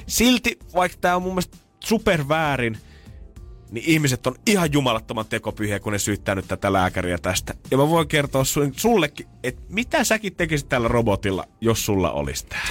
silti, vaikka tää on mun mielestä superväärin, niin ihmiset on ihan jumalattoman tekopyhiä, kun ne syyttää nyt tätä lääkäriä tästä. Ja mä voin kertoa sun, sullekin, että mitä säkin tekisit tällä robotilla, jos sulla olisi tää.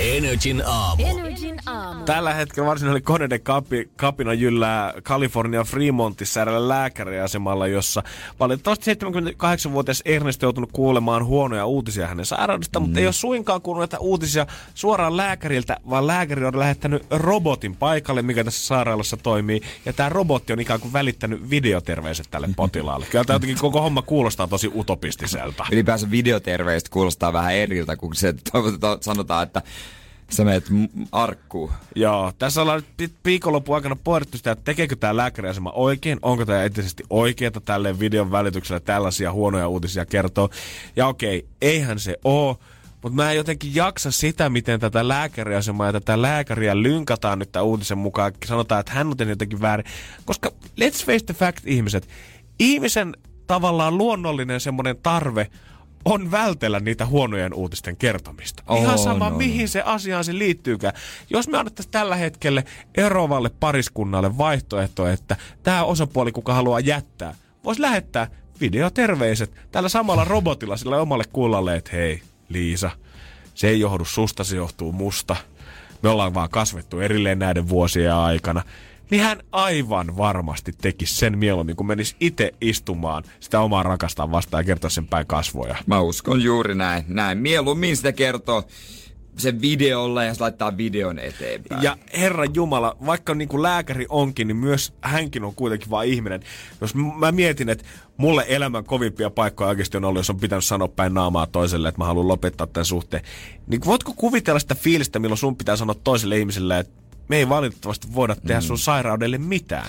Energin aamu. Energin aamu. Tällä hetkellä varsinainen koneiden kapi, kapina jyllää Kalifornian Fremontissa eräällä lääkäriasemalla, jossa valitettavasti seitsemänkymmentäkahdeksanvuotias Ernest on joutunut kuulemaan huonoja uutisia hänen sairaudestaan, mm. mutta ei ole suinkaan kuullut näitä uutisia suoraan lääkäriltä, vaan lääkäri on lähettänyt robotin paikalle, mikä tässä sairaalassa toimii, ja tämä robotti on ikään kuin välittänyt videoterveiset tälle potilaalle. Kyllä tämä jotenkin koko homma kuulostaa tosi utopistiselta. Ylipäänsä videoterveiset kuulostaa vähän eriltä, kun se toivottavasti sanotaan, että sä menet arkkuun. Joo, tässä ollaan nyt viikonlopun aikana pohdittu sitä, että tekeekö tää lääkäriasema oikein, onko tää etisesti oikeeta tälleen videon välityksellä tällaisia huonoja uutisia kertoo. Ja okei, eihän se oo, mutta mä en jotenkin jaksa sitä, miten tätä lääkäriasemaa ja tätä lääkäriä lynkataan nyt tää uutisen mukaan. Sanotaan, että hän on tehnyt jotenkin väärin, koska let's face the fact, ihmiset. Ihmisen tavallaan luonnollinen semmonen tarve on vältellä niitä huonojen uutisten kertomista. Oh, Ihan sama, no, mihin no. se asiaan se liittyykään. Jos me annettaisiin tällä hetkellä eroavalle pariskunnalle vaihtoehto, että tämä osapuoli, kuka haluaa jättää, voisi lähettää videoterveiset tällä samalla robotilla sillä omalle kullalle, että hei Liisa, se ei johdu susta, se johtuu musta. Me ollaan vaan kasvettu erilleen näiden vuosien aikana. Niin hän aivan varmasti tekisi sen mieluummin, kun menisi itse istumaan sitä omaa rakastaan vastaan ja kertoa sen päin kasvoja. Mä uskon juuri näin. näin. Mieluummin sitä kertoo sen videolla ja se laittaa videon eteenpäin. Ja herra jumala, vaikka niin kuin lääkäri onkin, niin myös hänkin on kuitenkin vaan ihminen. Jos mä mietin, että mulle elämän kovimpia paikkoja oikeasti on ollut, jos on pitänyt sanoa päin naamaa toiselle, että mä haluan lopettaa tämän suhteen. Niin voitko kuvitella sitä fiilistä, milloin sun pitää sanoa toiselle ihmiselle, että me ei valitettavasti voida tehdä sun sairaudelle mitään.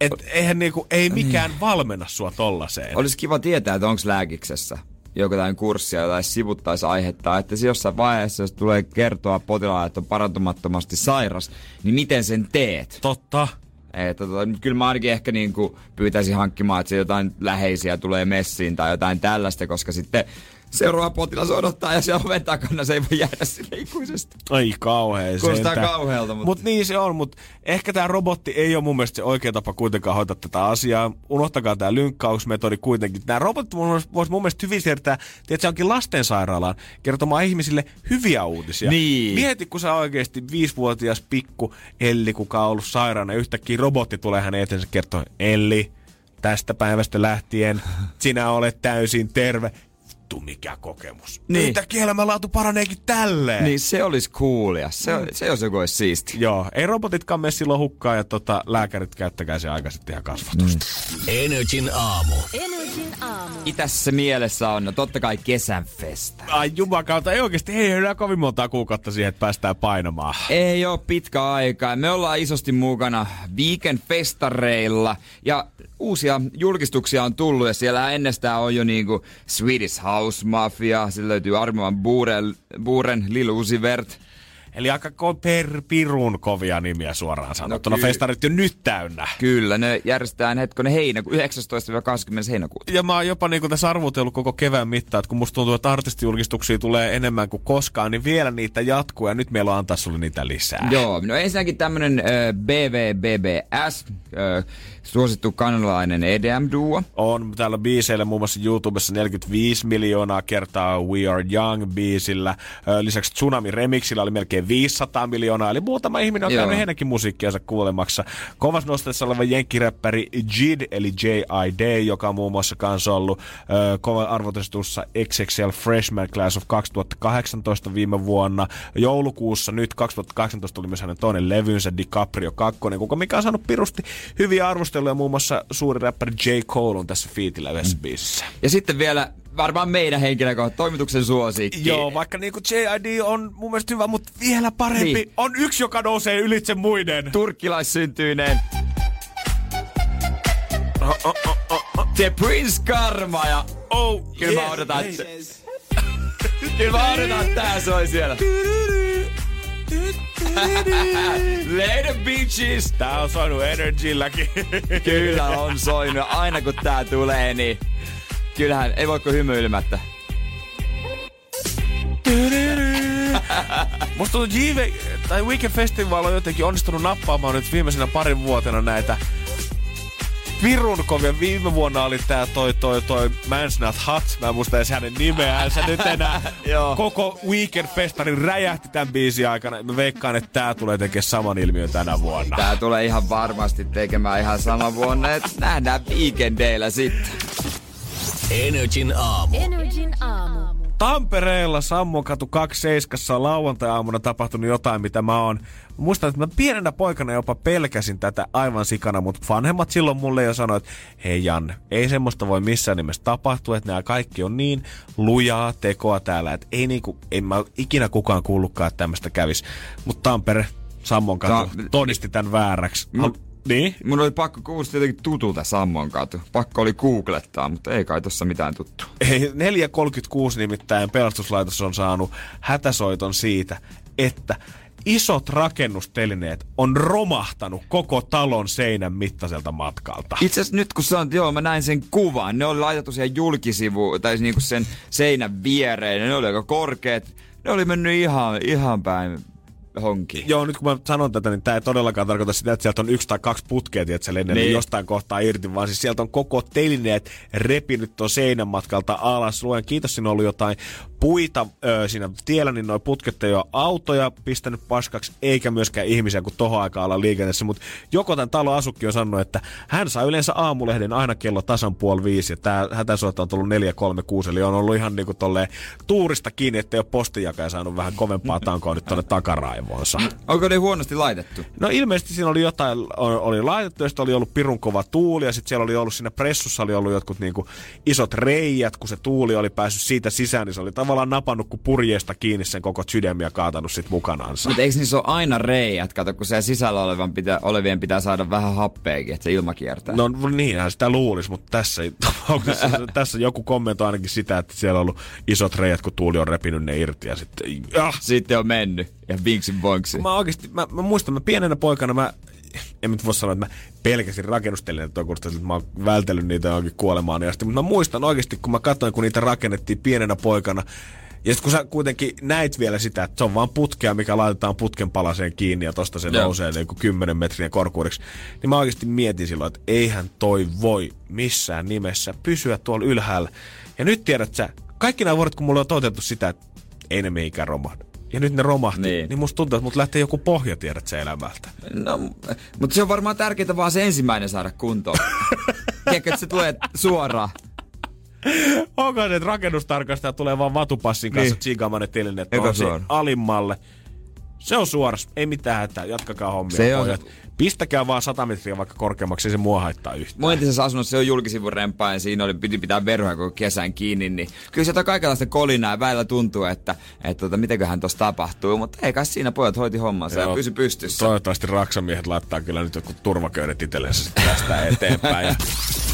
Et eihän niinku, ei mikään valmenna sua tollaseen. Olisi kiva tietää, että onko lääkiksessä joku tämän kurssia, jota sivuttaisi aihetta. Että se jossain vaiheessa, jos tulee kertoa potilaalle, että on parantumattomasti sairas, niin miten sen teet? Totta. Että tota, kyllä mä ainakin ehkä niinku pyytäisin hankkimaan, että se jotain läheisiä tulee messiin tai jotain tällaista, koska sitten seuraava potilas odottaa ja se oven takana, se ei voi jäädä sinne ikuisesti. Ai kauhea. Kuulostaa kauhealta. Mutta mut niin se on, mutta ehkä tämä robotti ei ole mun mielestä se oikea tapa kuitenkaan hoitaa tätä asiaa. Unohtakaa tämä lynkkausmetodi kuitenkin. Nämä robotti voisi mun mielestä hyvin siirtää, tiedät sä, onkin lastensairaalaan kertomaan ihmisille hyviä uutisia. Niin. Mieti, kun sä oikeasti viisivuotias pikku Elli, kuka on ollut sairaana, yhtäkkiä robotti tulee hänen eteensä kertoo, Elli, tästä päivästä lähtien sinä olet täysin terve. Mikä kokemus. Niin. Yhtäkkiä elämänlaatu paraneekin tälleen. Niin se olisi coolia. Se, mm. se olisi joku olisi siisti. Joo, ei robotitkaan mene silloin hukkaan ja tota, lääkärit käyttäkää se aikaisemmin ihan kasvatusta. Mm. Energin aamu. Energin aamu. Itässä mielessä on, no totta kai kesän festa. Ai jumakauta, ei oikeasti, ei enää kovin monta kuukautta siihen, että päästään painamaan. Ei ole pitkä aikaa. Me ollaan isosti mukana weekend-festareilla ja uusia julkistuksia on tullut ja siellä ennestään on jo niinku Swedish House Mafia, sillä löytyy Armin van Buuren, Buuren, Lil Uzi Vert. Eli aika per pirun kovia nimiä suoraan sanottuna. No, ky- festarit jo nyt täynnä. Kyllä, ne järjestetään hetkonen heinäku- yhdeksästoista kaksikymmentä heinäkuuta. Ja mä oon jopa niin kuin tässä arvutellut koko kevään mittaan, että kun musta tuntuu, että artistijulkistuksia tulee enemmän kuin koskaan, niin vielä niitä jatkuu ja nyt meillä on antaa sulle niitä lisää. Joo, no ensinnäkin tämmönen äh, B V B B S, äh, suosittu kanalainen E D M-duo. On täällä biiseillä muun muassa YouTubessa neljäkymmentäviisi miljoonaa kertaa We Are Young-biisillä. Äh, lisäksi Tsunami-remixillä oli melkein viisisataa miljoonaa, eli muutama ihminen on Joo. käynyt heidänkin musiikkiansa kuulemaksa. Kovas nostessa oleva jenkkiräppäri Jid, eli J I D, joka on muun muassa kanssa ollut ö, kovan arvotetussa X X L Freshman Class of kaksituhattakahdeksantoista viime vuonna. Joulukuussa nyt kaksituhattakahdeksantoista tuli myös hänen toinen levynsä DiCaprio kaksi, kuka mikä on saanut pirusti hyviä arvosteluja, muun muassa suuri räppäri J. Cole on tässä fiitillä yhdessä biisissä. Ja sitten vielä varmaan meidän henkilökohtainen toimituksen suosikki. Joo, vaikka niinku J I D on mun mielestä hyvä, mutta vielä parempi niin on yksi, joka nousee ylitse muiden. Turkkilaissyntyinen. Oh, oh, oh, oh, oh. The Prince Karma ja oh, kyllä yeah, mä odotan, että yes. Kyllä mä odotan, että tää soi siellä. Later bitches. Tää on soinut Energylläkin. Kyllä on soinut. Aina kun tää tulee, niin kyllähän, ei voiko hymyilemättä. Musta tuntuu, J V tai Weekend Festival on jotenkin onnistunut nappaamaan nyt viimeisenä parin vuotena näitä pirun kovia. Viime vuonna oli tää toi toi toi Mans Not Hats. Mä en muista edes hänen nimeään. Se nyt enää koko Weekend-festari räjähti tän biisin aikana. Mä veikkaan, että tää tulee tekemään saman ilmiön tänä vuonna. Tää tulee ihan varmasti tekemään ihan sama vuonna. Nähdään Weekendeillä sitten. Energin aamu. Energin aamu. Tampereella Sammonkatu kaksikymmentäseitsemän lauantai-aamuna tapahtunut jotain, mitä mä oon. Muistan, että mä pienenä poikana jopa pelkäsin tätä aivan sikana, mutta vanhemmat silloin mulle jo sanoi, että hei Janne, ei semmoista voi missään nimessä tapahtua, että nämä kaikki on niin lujaa tekoa täällä, että ei niinku, en mä ikinä kukaan kuullutkaan, että tämmöistä kävisi. Mutta Tampere Sammonkatu Ta- todisti tän vääräksi. M- Hal- Niin? Mun oli pakko kuulostaa jotenkin tutulta Sammonkatu. Pakko oli googlettaa, mutta ei kai tossa mitään tuttu. Ei, neljä kolmekymmentäkuusi nimittäin pelastuslaitos on saanut hätäsoiton siitä, että isot rakennustelineet on romahtanut koko talon seinän mittaiselta matkalta. Itse asiassa nyt kun sanoit, joo, mä näin sen kuvan. Ne oli laitettu siihen julkisivu, tai niinku sen seinän viereen. Ne oli aika korkeat. Ne oli mennyt ihan, ihan päin. Honki. Joo, nyt kun mä sanon tätä, niin tää ei todellakaan tarkoita sitä, että sieltä on yksi tai kaksi putkea, että se lenneli niin jostain kohtaa irti, vaan siis sieltä on koko telineet repinyt tuon seinän matkalta alas. Luen kiitos, siinä on ollut jotain puita ö, siinä tiellä, niin noi putket ei ole autoja pistänyt paskaksi, eikä myöskään ihmisiä, kun tohon aikaan ollaan liikenteessä, mutta joko tämän talon asukki on sanonut, että hän saa yleensä aamulehden aina kello tasan puoli viisi, ja tää hätäsoitto on tullut neljä kolmekymmentäkuusi, eli on ollut ihan niinku tolleen tuurista kiinni, ettei ole postinjakaja saanut vähän kovempaa tankoa nyt tonne takaraivoon. Onko ne huonosti laitettu? No ilmeisesti siinä oli jotain, oli laitettu ja sitten oli ollut pirun kova tuuli ja sitten siellä oli ollut siinä pressussa oli ollut jotkut niinku isot reijät, kun se tuuli oli päässyt siitä sisään, niin se oli tavallaan napannut kuin purjeesta kiinni sen koko sydämiä kaatanut sit mukanaansa. Mutta eikö niissä ole aina reijät, kato, kun siellä sisällä olevan pitä, olevien pitää saada vähän happeakin, että se ilma kiertää. No niinhän sitä luulisi, mutta tässä, tässä joku kommentoi ainakin sitä, että siellä on ollut isot reijät, kun tuuli on repinyt ne irti ja sitten... Ah. Sitten on mennyt ja vinksi. Mä oikeesti, mä, mä muistan, mä pienenä poikana mä, en nyt voi sanoa, että mä pelkäsin rakennustelineitä tokusta, että mä oon vältellyt niitä johonkin kuolemaan asti, mutta mä muistan oikeesti, kun mä katsoin, kun niitä rakennettiin pienenä poikana, ja sit kun sä kuitenkin näit vielä sitä, että se on vaan putkea, mikä laitetaan putken palaseen kiinni ja tosta se nousee joku kymmenen metriä korkuudeksi, niin mä oikeesti mietin silloin, että eihän toi voi missään nimessä pysyä tuolla ylhäällä. Ja nyt tiedät sä, kaikki nämä vuodet, kun mulla on toteutettu sitä, että ei ne mihinkään romahdu. Ja nyt ne romahti, niin, niin musta tuntuu, että mut lähtee joku pohja tiedät se elämältä. No, mutta se on varmaan tärkeintä vaan se ensimmäinen saada kuntoon. Tiedätkö, että se tulee suoraan. Onko se, että rakennustarkastaja tulee vaan vatupassin kanssa niin tsiikaamaan ne telineet alimmalle. Se on suoras, ei mitään hätää, jatkakaa hommia. Se on. Pistäkää vaan sata metriä vaikka korkeammaksi, ei se mua haittaa yhtään. Mun entisessä asunnossa se on julkisivun remppaa ja siinä oli, piti pitää verhoja koko kesän kiinni, niin kyllä sieltä on kaikenlaista kolinaa ja välillä tuntuu, että, että, että mitäköhän tossa tapahtuu, mutta ei kai siinä pojat hoiti hommansa ja pysy pystyssä. Toivottavasti raksamiehet laittaa kyllä nyt jotkut turvaköydet itsellensä tästä eteenpäin.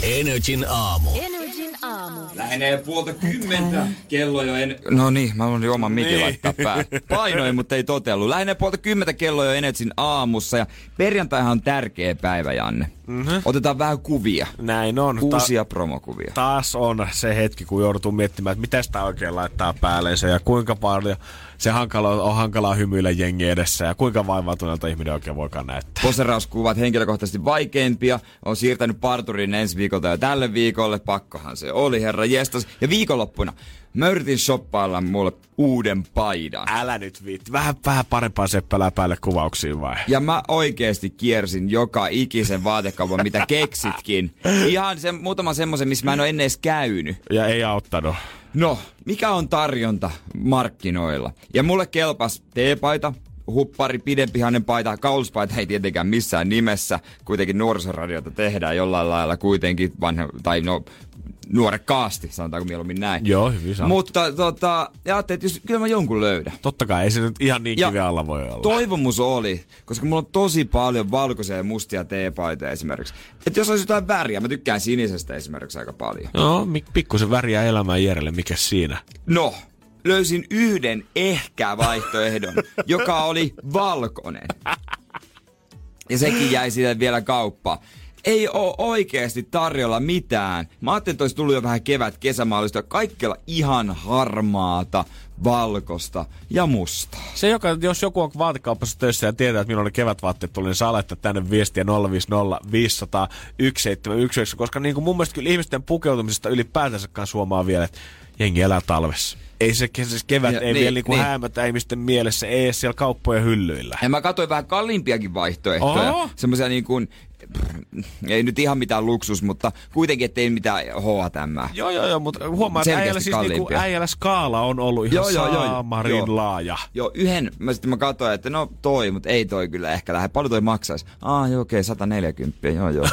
Energin aamu. Energin aamu. Lähenee puolta kymmentä. Kello jo en... No niin, mä olin oman mikin niin laittaa päälle. Painoin, mutta ei totellut. Lähenee puolta kymmentä kello jo Energin aamussa ja perjantaihan on tärkeä päivä, Janne. Mm-hmm. Otetaan vähän kuvia. Näin on. Uusia Ta- promokuvia. Taas on se hetki, kun joudutaan miettimään, että mitä sitä oikein laittaa päälleensä ja kuinka paljon se hankala, on hankalaa hymyillä jengi edessä ja kuinka vaivautuneelta ihminen oikein voikaan näyttää. Poserauskuvat henkilökohtaisesti vaikeimpia. On siirtänyt parturin ensi viikolta ja tälle viikolle. Pakkohan se oli, herra jestas. Ja viikonloppuna mä yritin shoppailla mulle uuden paidan. Älä nyt viitti. Vähän, vähän parempaa seppälää päälle kuvauksiin vai? Ja mä oikeesti kiersin joka ikisen vaatekaupan, mitä keksitkin. Ihan se, muutama semmosen, missä mä en oo ennen edes käynyt. Ja ei auttanut. No, mikä on tarjonta markkinoilla? Ja mulle kelpas teepaita, huppari, pidempihainen paita, kauluspaita ei tietenkään missään nimessä. Kuitenkin nuorisoradiota tehdään jollain lailla kuitenkin vanha, tai no... nuorekkaasti, sanotaanko mieluummin näin. Joo, hyvin sanottu. Mutta tota, ja ajattelin, että jos, kyllä mä jonkun löydän. Totta kai, ei se nyt ihan niin kiven alla voi olla. Toivomus oli, koska mulla on tosi paljon valkoisia ja mustia teepaitoja esimerkiksi. Että jos olisi jotain väriä, mä tykkään sinisestä esimerkiksi aika paljon. No, pikkusen väriä elämään järjelle, mikä siinä? No, löysin yhden ehkä vaihtoehdon, joka oli valkoinen. Ja sekin jäi siitä vielä kauppaan. ei oo oikeesti tarjolla mitään. Mä ajattelin, että olisi tullut jo vähän kevät-kesämaallista kaikkella ihan harmaata, valkosta ja mustaa. Se, joka, jos joku on vaatekaupassa töissä ja tietää, että milloin ne kevätvaatteet tuli, niin saa laittaa tänne viestiä nolla viisi nolla viisi nolla nolla yksi seitsemän yksi yhdeksän, koska niin kuin mun mielestä kyllä ihmisten pukeutumisesta ylipäätänsäkään suomaa vielä, että jengi elää talvessa. Ei se siis kevät, ja, ei niin, vielä niinku niin. Häämätä ihmisten mielessä, ei edes siellä kauppojen hyllyillä. Ja mä katsoin vähän kalliimpiakin vaihtoehtoja. Oho. Semmoisia niin kuin, ei nyt ihan mitään luksus, mutta kuitenkin ettei mitään H ja M. Joo, joo, joo, mutta huomaa, että äijällä, siis niinku, äijällä skaala on ollut ihan joo, joo, saamarin joo, laaja. Joo, yhden mä sitten mä katsoin, että no toi, mutta ei toi kyllä ehkä lähde. Paljon toi maksaisi? Aa, joo, okei, okay, sata neljäkymmentä, joo, joo.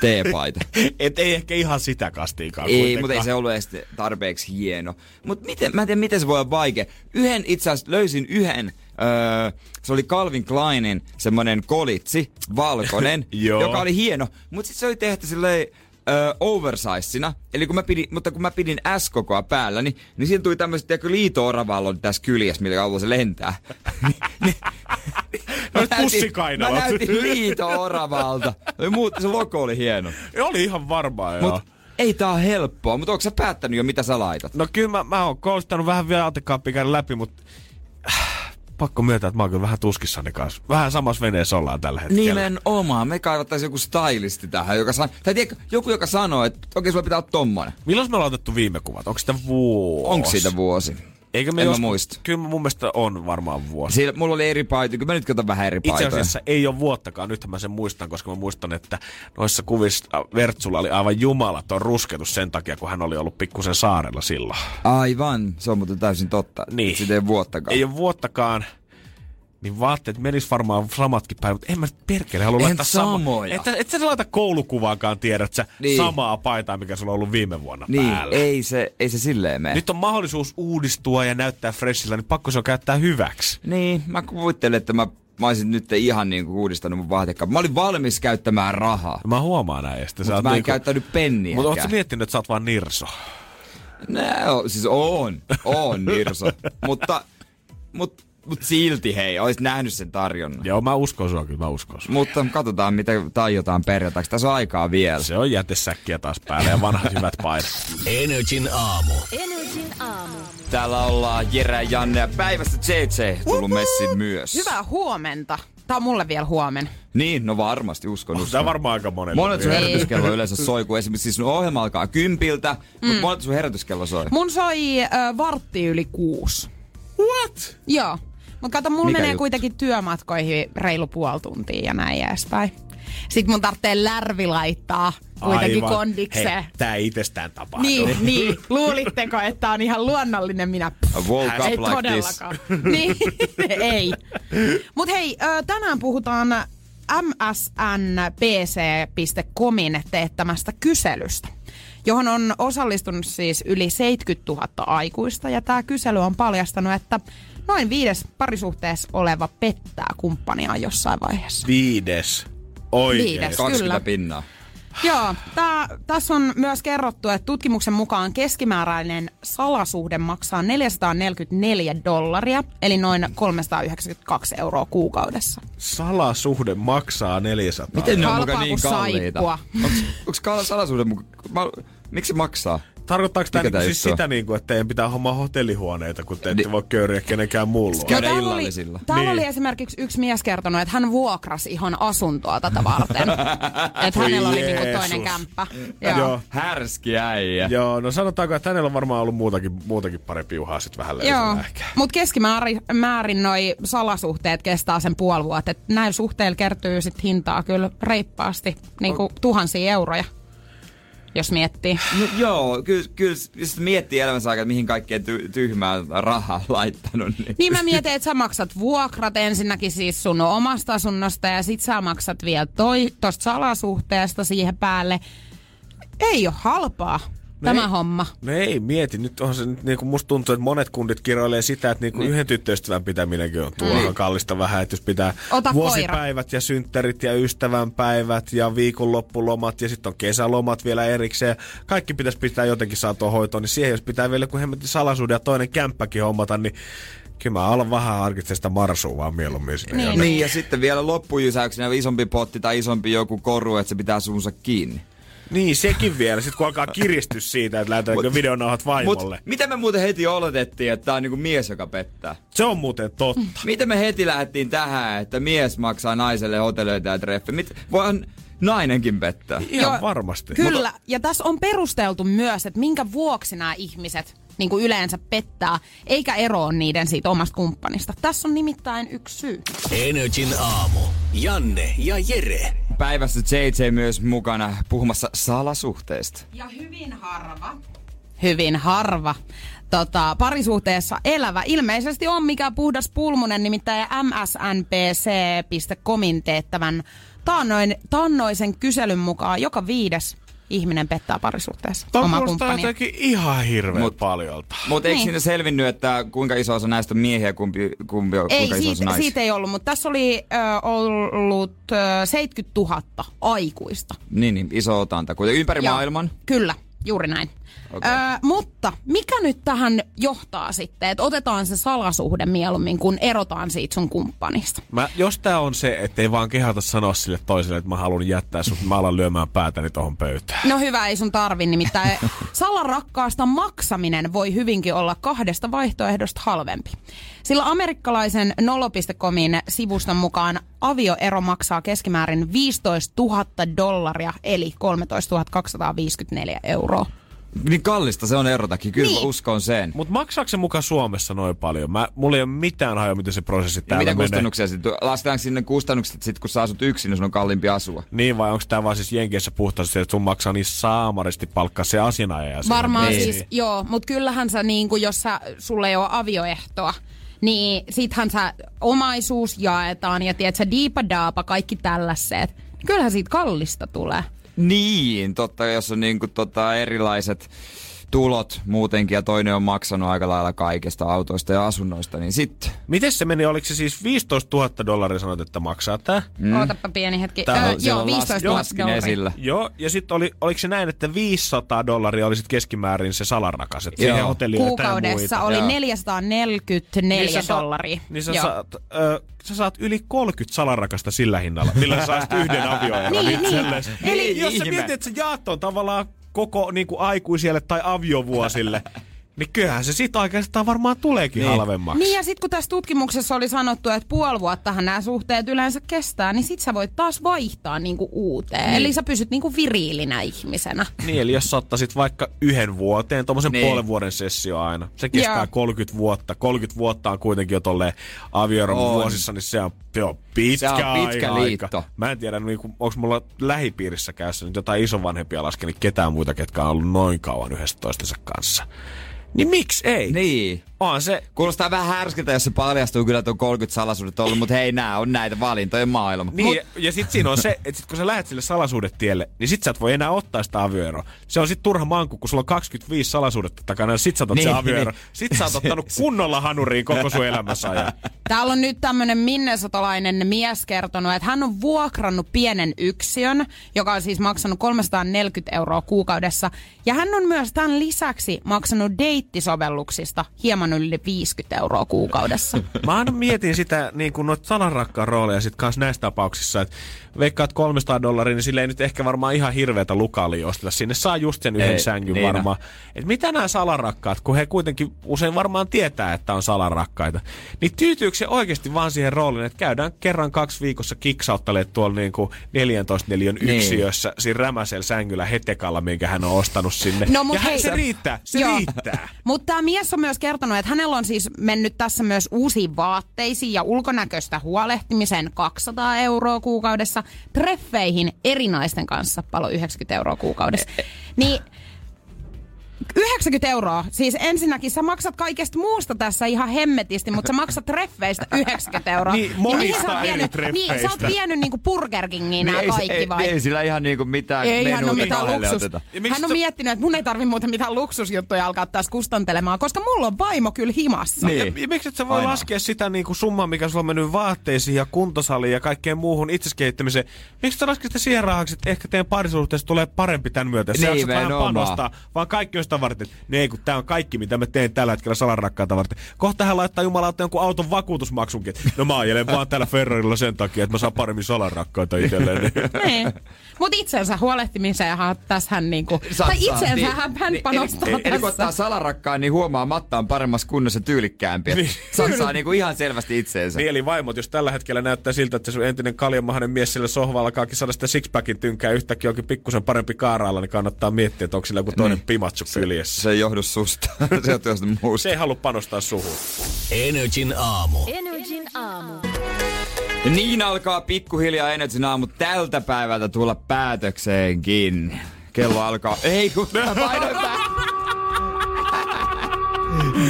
T-paita. Et ei ehkä ihan sitä kastiinkaan ei, kuitenkaan. Ei, mutta ei se ollut edes tarpeeksi hieno. Mut miten, mä en tiedä, miten se voi olla vaikea. Yhden itse asiassa löysin yhden. Öö, se oli Calvin Kleinin semmonen kolitsi, valkoinen, joka oli hieno. Mut sit se oli tehty silleen öö, oversizeina. Eli kun mä pidin, mutta kun mä pidin S-kokoa päällä, niin, niin siinä tuli tämmöset joku liito-oravallon tässä kyljessä, millä kautta se lentää. Mä näytin, mä näytin liito-oravalta. Se logo oli hieno. Oli ihan varmaa, joo. Mut, ei tää on helppoa, mutta onko sä päättänyt jo mitä sä laitat? No kyllä mä, mä oon koustanut vähän vielä aatekaappia käydä läpi, mutta pakko myöntää, että mä oon kyllä vähän tuskissani kanssa. Vähän samassa veneessä ollaan tällä hetkellä. Nimenomaan. Me kaivattaisiin joku stylisti tähän, joka sanoo, tai tiedätkö, joku joka sanoo, että oikein sulla pitää olla tommonen. Milloin me ollaan otettu viime kuvat? Onko sitä vuosi? Onko siitä vuosi? Eikö me en jos, mä muista. Kyllä mun mielestä on varmaan vuosi. Siellä, mulla oli eri paitoja, kyllä mä nyt katson vähän eri paitoja. Itse asiassa ei ole vuottakaan, nythän mä sen muistan, koska mä muistan, että noissa kuvissa Vertsulla oli aivan jumalaton rusketus sen takia, kun hän oli ollut pikkusen saarella silloin. Aivan, se on muuten täysin totta. Niin. Siitä ei vuottakaan. Ei ole vuottakaan. Niin vaatteet menis varmaan samatkin päivät, mutta en mä perkele halua en laittaa samoja. Sama. Et, et sä laita koulukuvaakaan, tiedät sä, niin. Samaa paitaa, mikä sulla on ollut viime vuonna niin. Päällä. Ei se, ei se silleen mene. Nyt on mahdollisuus uudistua ja näyttää freshillä, niin pakko se on käyttää hyväksi. Niin, mä kuvittelen, että mä, mä olisin nyt ihan niin kuin uudistanut mun vaattekaan. Mä olin valmis käyttämään rahaa. Mä huomaan näistä. Mutta mä en niin kuin käyttänyt penniäkään. Mutta ootko sä miettinyt, että sä oot vaan nirso? No, siis oon. Oon nirso. mutta, mutta Mut silti hei, olis nähnyt sen tarjonnan. Joo, mä uskon sua kyllä, mä uskon sua. Mutta katsotaan, mitä tajutaan perjantaiksi. Tässä on aikaa vielä. Se on jätesäkkiä taas päälle ja vanhat hyvät paidat. Energin aamu. Energin aamu. Täällä ollaan Jere, Janne ja päivästä J J tullut messin myös. Hyvää huomenta. Tää on mulle vielä huomen. Niin, no varmasti, uskon. uskon. Tää on varmaan aika monelle. Monet sun herätyskello yleensä soi, kun esimerkiksi siis sun ohjelma alkaa kympiltä, mm. mutta monet sun herätyskello soi. Mun soi äh, vartti yli kuusi. What? Joo. Mut kato, mulla menee juttu? Kuitenkin työmatkoihin reilu puoli tuntia ja näin edespäin. Sitten mun tarvitsee lärvi laittaa kuitenkin aivan. Kondikseen. Hei, tää ei itsestään tapahdu. Niin, niin. Luulitteko, että on ihan luonnollinen minä? Woke up ei like todellakaan. This. Niin, ei. Mut hei, tänään puhutaan M S N B C piste comin teettämästä kyselystä, johon on osallistunut siis yli seitsemänkymmentätuhatta aikuista. Ja tää kysely on paljastanut, että noin viides parisuhteessa oleva pettää kumppaniaan jossain vaiheessa. Viides? Oikein. Viides, kaksikymmentä pinnaa. Joo, tää, tässä on myös kerrottu, että tutkimuksen mukaan keskimääräinen salasuhde maksaa neljäsataaneljäkymmentäneljä dollaria, eli noin kolmesataayhdeksänkymmentäkaksi euroa kuukaudessa. Salasuhde maksaa neljäsataa? Miten ne on mukaan niin kalliita? Onks, onks salasuhde mukaan? Miksi maksaa? Tarkoittaako tämä niinku siis sitä, niinku, että teidän pitää hommaa hotellihuoneita, kun te ette Ni- voi köyriä kenenkään muulla? No, täällä oli, täällä niin. oli esimerkiksi yksi mies kertonut, että hän vuokrasi ihan asuntoa tätä varten. Että hänellä oli niinku toinen kämppä. Joo. Joo. Härski äijä. Joo, no sanotaanko, että hänellä on varmaan ollut muutakin, muutakin pari piuhaa sitten vähän leisellä ehkä. Mutta keskimäärin noi salasuhteet kestää sen puoli vuotta. Että näin suhteilla kertyy sit hintaa kyllä reippaasti, niinku on tuhansia euroja. Jos miettii. No, joo, kyllä ky- jos miettii elämänsä aikaa, mihin kaikkeen ty- tyhmään rahaa laittanut. Niin. Niin mä mietin, että sä maksat vuokrat ensinnäkin siis sun omasta asunnosta ja sit sä maksat vielä toi, tosta salasuhteesta siihen päälle. Ei oo halpaa. No tämä ei, homma. No ei, mieti. Nyt on se, niin kuin musta tuntuu, että monet kundit kiroilee sitä, että niin kuin niin. Yhden tyttöystävän pitäminenkin on tuohon niin. Kallista vähän, että jos pitää ota vuosipäivät koira. Ja synttärit ja ystävänpäivät ja viikonloppulomat ja sitten on kesälomat vielä erikseen. Kaikki pitäisi pitää jotenkin saatoa hoitoon, niin siihen jos pitää vielä kun hemmetin salasuuden ja toinen kämppäkin hommata, niin Kyllä mä alan vähän harkitsen sitä marsua vaan mieluummin sinne. Niin, niin, ja sitten vielä loppujysäyksenä isompi potti tai isompi joku koru, että se pitää suunsa kiinni. Niin, sekin vielä. Sitten kun alkaa kiristys siitä, että lähdetäänkö videonauhat vaimolle. Mut, miten me muuten heti oletettiin, että tää on niinku mies, joka pettää? Se on muuten totta. Miten me heti lähdettiin tähän, että mies maksaa naiselle hotelöitä ja treffi? Mit, voihan nainenkin pettää. Ihan ja, varmasti. Kyllä, ja tässä on perusteltu myös, että minkä vuoksi nämä ihmiset niin kuin yleensä pettää, eikä eroa niiden siitä omasta kumppanista. Tässä on nimittäin yksi syy. Energin aamu. Janne ja Jere. Päivässä jii jii myös mukana puhumassa salasuhteista. Ja hyvin harva. Hyvin harva. Tota, parisuhteessa elävä ilmeisesti on mikä puhdas pulmunen, nimittäin m s n p c piste comin teettävän taannoin, taannoisen kyselyn mukaan joka viides ihminen pettää parisuhteessa omaa kumppania. Tämä kuulostaa ihan hirveän mut, paljolta. Mutta eikö niin siinä selvinnyt, että kuinka iso osa näistä on miehiä, kumpi, kumpi ei, kuinka iso osa naisia? Ei, siitä ei ollut, mutta tässä oli ö, ollut ö, seitsemänkymmentätuhatta aikuista. Niin, niin iso otanta. Kuitenkin ympäri joo maailman? Kyllä, juuri näin. Okay. Ö, mutta mikä nyt tähän johtaa sitten, että otetaan se salasuhde mieluummin, kun erotaan siitä sun kumppanista? Mä, jos tää on se, ettei vaan kehata sanoa sille toiselle, että mä haluan jättää sut, mä alan lyömään päätäni tohon pöytään. No hyvä, ei sun tarvi nimittäin. Salarakkaasta maksaminen voi hyvinkin olla kahdesta vaihtoehdosta halvempi. Sillä amerikkalaisen nolo piste comin sivuston mukaan avioero maksaa keskimäärin viisitoistatuhatta dollaria, eli kolmetoistatuhatta kaksisataaviisikymmentäneljä euroa. Niin kallista se on erotakin, kyllä niin uskon sen. Mut maksaako se muka Suomessa noin paljon? Mä, mulla ei ole mitään hajoa, miten se prosessi täällä menee. Mitä kustannuksia sitten? Lasketaanko sinne kustannukset sit, kun sä asut yksin, jos on kalliimpi asua? Niin vai onko tää vaan siis Jenkeissä puhtaasti se, että sun maksaa niin saamaristi palkkaa se asianajaja? Varmaan niin siis, joo. Mut kyllähän sä niinku, jos sä, sulla ei ole avioehtoa, niin sittenhän sä omaisuus jaetaan ja tiedät sä diipadaapa kaikki tällaiset. Kyllähän siitä kallista tulee. Niin, totta, jos on niinku tota erilaiset tulot muutenkin ja toinen on maksanut aika lailla kaikesta autoista ja asunnoista, niin sitten. Miten se meni? Oliko se siis viisitoistatuhatta dollaria sanot, että maksaa tää? Mm. Ootappa pieni hetki. Tää, öö, joo, viisitoistatuhatta dollaria. Joo, ja sitten oli, oliko se näin, että viisisataa dollaria oli sit keskimäärin se salarakas? Kuukaudessa oli joo neljäsataaneljäkymmentäneljä dollaria. Niin sä, saat, ö, sä saat yli kolmekymmentä salarakasta sillä hinnalla, millä sä saat yhden avioeron. Niin, niin. Eli jos sä mietit, että sä jaat on tavallaan koko niin kuin aikuiselle tai aviovuosille, niin kyllähän se sit oikeastaan varmaan tuleekin niin halvemmaksi. Niin ja sit kun tässä tutkimuksessa oli sanottu, että puoli vuottahan nämä suhteet yleensä kestää, niin sit sä voit taas vaihtaa niinku uuteen. Niin. Eli sä pysyt niinku viriilinä ihmisenä. Niin eli jos sä ottaisit vaikka yhden vuoteen, tommosen niin puolen vuoden sessio aina. Se kestää joo kolmekymmentä vuotta. kolmekymmentä vuotta on kuitenkin jo tolleen avioeron vuosissa, niin se on jo pitkä, se on pitkä liitto aika. Mä en tiedä, niin onko mulla lähipiirissä käyssä nyt jotain isovanhempia laskenut, niin ketään muita, ketkä on ollut noin kauan yhdessä toistensa kanssa. Niin miksi ei? Niin. On se. Kuulostaa vähän härskiltä, jos se paljastuu kyllä tuon kolmekymmentä salasuudet ollut, mutta hei, nää on näitä valintojen maailma. Niin, mut ja sit siinä on se, että sit kun sä lähet sille salasuudetielle, niin sit sä et voi enää ottaa sitä avioeroa. Se on sit turha mankku, kun sulla on kaksikymmentäviisi salasuudetta takana, ja sit sä otat niin, se avioero. Niin. Sit sä oot ottanut kunnolla hanuriin koko sun elämässä ajan. Täällä on nyt tämmönen minnesotalainen mies kertonut, että hän on vuokrannut pienen yksiön, joka on siis maksanut kolmesataaneljäkymmentä euroa kuukaudessa. Ja hän on myös tämän lisäksi maksanut deittisovelluksista hieman yli viisikymmentä euroa kuukaudessa. Mä aina mietin sitä niin kuin noita salarakkaan rooleja sit kans näissä tapauksissa, että veikkaat kolmesataa dollaria, niin sille ei nyt ehkä varmaan ihan hirveätä lukalia osteta. Sinne saa just sen yhden ei, sängyn niin varmaan. Et mitä nämä salarakkaat, kun he kuitenkin usein varmaan tietää, että on salarakkaita, niin tyytyykö se oikeasti vaan siihen rooliin, että käydään kerran kaksi viikossa kiksauttelemaan tuolla niin kuin neljäntoista neliön niin yksiössä siinä rämäsellä sängyllä hetekalla, minkä hän on ostanut sinne. No, ja hei, se riittää, se joo riittää. Mutta tämä mies on myös kertonut, että hänellä on siis mennyt tässä myös uusiin vaatteisiin ja ulkonäköistä huolehtimiseen kaksisataa euroa kuukaudessa, treffeihin eri naisten kanssa palo yhdeksänkymmentä euroa kuukaudessa. Niin yhdeksänkymmentä euroa, siis ensinnäkin sä maksat kaikesta muusta tässä ihan hemmetisti, mutta sä maksat treffeistä yhdeksänkymmentä euroa. Niin, monista eri treffeistä. Niin, sä oot vienyt niinku Burger Kingiin nää niin kaikki ei, vai? Ei, ei sillä ihan niinku mitään ei, menuuta mitään luksus. Hän on miettinyt, että mun ei tarvi muuta mitään luksusjuttuja alkaa taas kustantelemaan, koska mulla on vaimo kyllä himassa. Niin. Ja, ja miksi et sä voi aina laskea sitä niinku summaa, mikä sulla on mennyt vaatteisiin ja kuntosaliin ja kaikkeen muuhun itseskehittämiseen? Miksi sä laskee sitä siihen rahaksi, että ehkä teidän parisuhteessa tulee parempi tämän myötä? Sä niin, vähän panostaa, vaan kaikki varten. niin ei kun tää on kaikki mitä mä teen tällä hetkellä salarakkaita varten. Kohta hän laittaa jumalauta jonkun auton vakuutusmaksunkin. No mä ajelen vaan täällä Ferrarilla sen takia, että mä saan paremmin salarakkaita itselleen. Niin. Mut itsensä huolehtimiseen tässä hän niinku, tai itsensä hän panostaa tässä. Eli kun ottaa salarakkaan, niin huomaa Matta on paremmassa kunnossa tyylikkäämpi. Satsaa niinku ihan selvästi itseensä. Niin eli vaimot, jos tällä hetkellä näyttää siltä, että sun entinen kaljamahainen mies sillä sohvalla alkaakin saada sitä sixpackin tynkää yhtäkkiä onkin pikkusen parempi kaaraalla, niin kannattaa miettiä, että onko sillä joku toinen pimatsu kyljessä. Se ei johdu susta. Se on työstä muusta. Se ei halua panostaa suhun. Energin aamu. Energin aamu. Niin alkaa pikkuhiljaa Energin aamu tältä päivältä tulla päätökseenkin. Kello alkaa... Ei kun mä painoin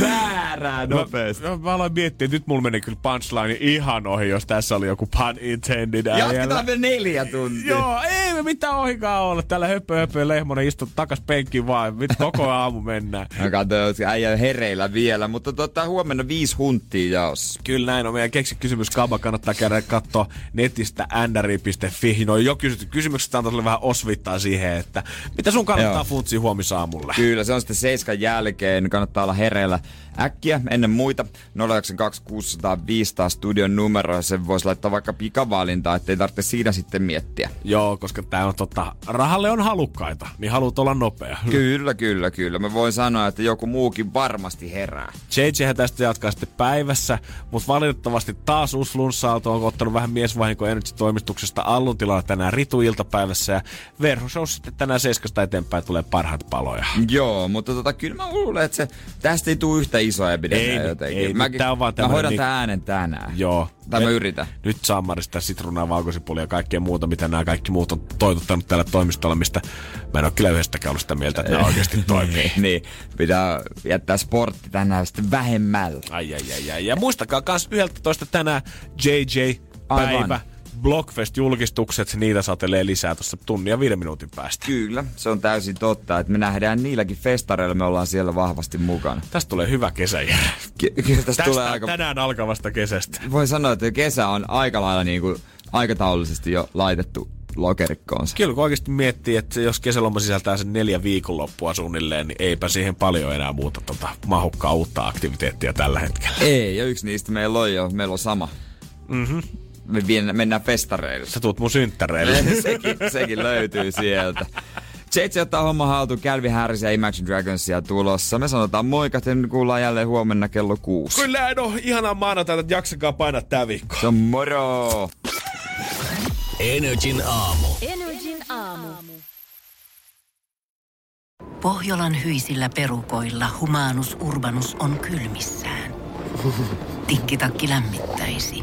väärää nopeasti. Mä, mä aloin miettiä, että nyt mulla meni kyllä punchline ihan ohi, jos tässä oli joku pun intended. Jatketaan vielä neljä tuntia. Joo, ei me mitään ohikaan olla. Täällä höpö höpö Lehmonen istut takas penkkiin vaan. Mit koko aamu mennään. Mä katsoin, että äijä hereillä vielä, mutta tota, huomenna viisi hunttia jaossa. Kyllä näin on. Meidän keksi kysymyskaava kannattaa käydä katsoa netistä n r i piste f i. No jo kysytty kysymykset antaa sulle vähän osvittaa siihen, että mitä sun kannattaa funtsia huomisaamulla? Kyllä, se on sitten seiskan jälkeen. Kannattaa olla hereillä. Äkkiä ennen muita nolla kahdeksan kaksi kuusi nolla nolla viisi studion numero, sen voisi laittaa vaikka pikavalintaa, ettei tarvitse siinä sitten miettiä. Joo, koska tää on tota, rahalle on halukkaita, niin haluat olla nopea. Kyllä, kyllä, kyllä. Mä voin sanoa, että joku muukin varmasti herää. J J tästä jatkaa sitten päivässä, mutta valitettavasti taas uusi lunssa-auto on ottanut vähän miesvahinko Energy-toimistuksesta Allun tilalla tänään Ritu-iltapäivässä ja Verhosous sitten tänään seiskasta eteenpäin tulee parhaat paloja. Joo, mutta tota, kyllä mä luulen, että se, tästä ei tule yhtä isoa epidemiaa jotenkin. Ei, Mäkin, tää on vaan mä hoidan niin... tää äänen tänään. Joo. Tai mä yritän. Nyt sammarista, sitrunaa, valkosipulia ja kaikkea muuta, mitä nämä kaikki muut on toitottanut täällä toimistolla, mistä mä en ole kyllä yhdestäkään ollut sitä mieltä, että nämä oikeasti toimii. Niin, pitää jättää sportti tänään sitten vähemmällä. Ai, ai, ai, ai. Ja muistakaa kans yhdeltätoista tänään J J-päivä. Blockfest-julkistukset, niitä satelee lisää tuossa tunnia viiden minuutin päästä. Kyllä, se on täysin totta, että me nähdään niilläkin festareilla, me ollaan siellä vahvasti mukana. Tästä tulee hyvä kesä. Jää. Ky- kyllä tästä tulee aika... tänään alkavasta kesästä. Voin sanoa, että kesä on aika lailla niin kuin aikataulullisesti jo laitettu lokerikkoonsa. Kyllä, kun oikeasti miettii, että jos kesäloma sisältää sen neljä viikonloppua suunnilleen, niin eipä siihen paljon enää muuta tota, mahukkaa uutta aktiviteettia tällä hetkellä. Ei, ja yksi niistä meillä on jo, meillä on sama. Mhm. Me mennään festareille. Sä tuut mun synttäreille. sekin, sekin löytyy sieltä. J J ottaa homma haltuun, Calvin Harris ja Imagine Dragonsia tulossa. Me sanotaan moikat ja kuullaan jälleen huomenna kello kuusi. Kyllä, no ihanaa maanantaita, että jaksakaa painaa tää viikko. Se on moro! Energin aamu. Energin aamu. Pohjolan hyisillä perukoilla Humanus Urbanus on kylmissään. Tikkitakki lämmittäisi.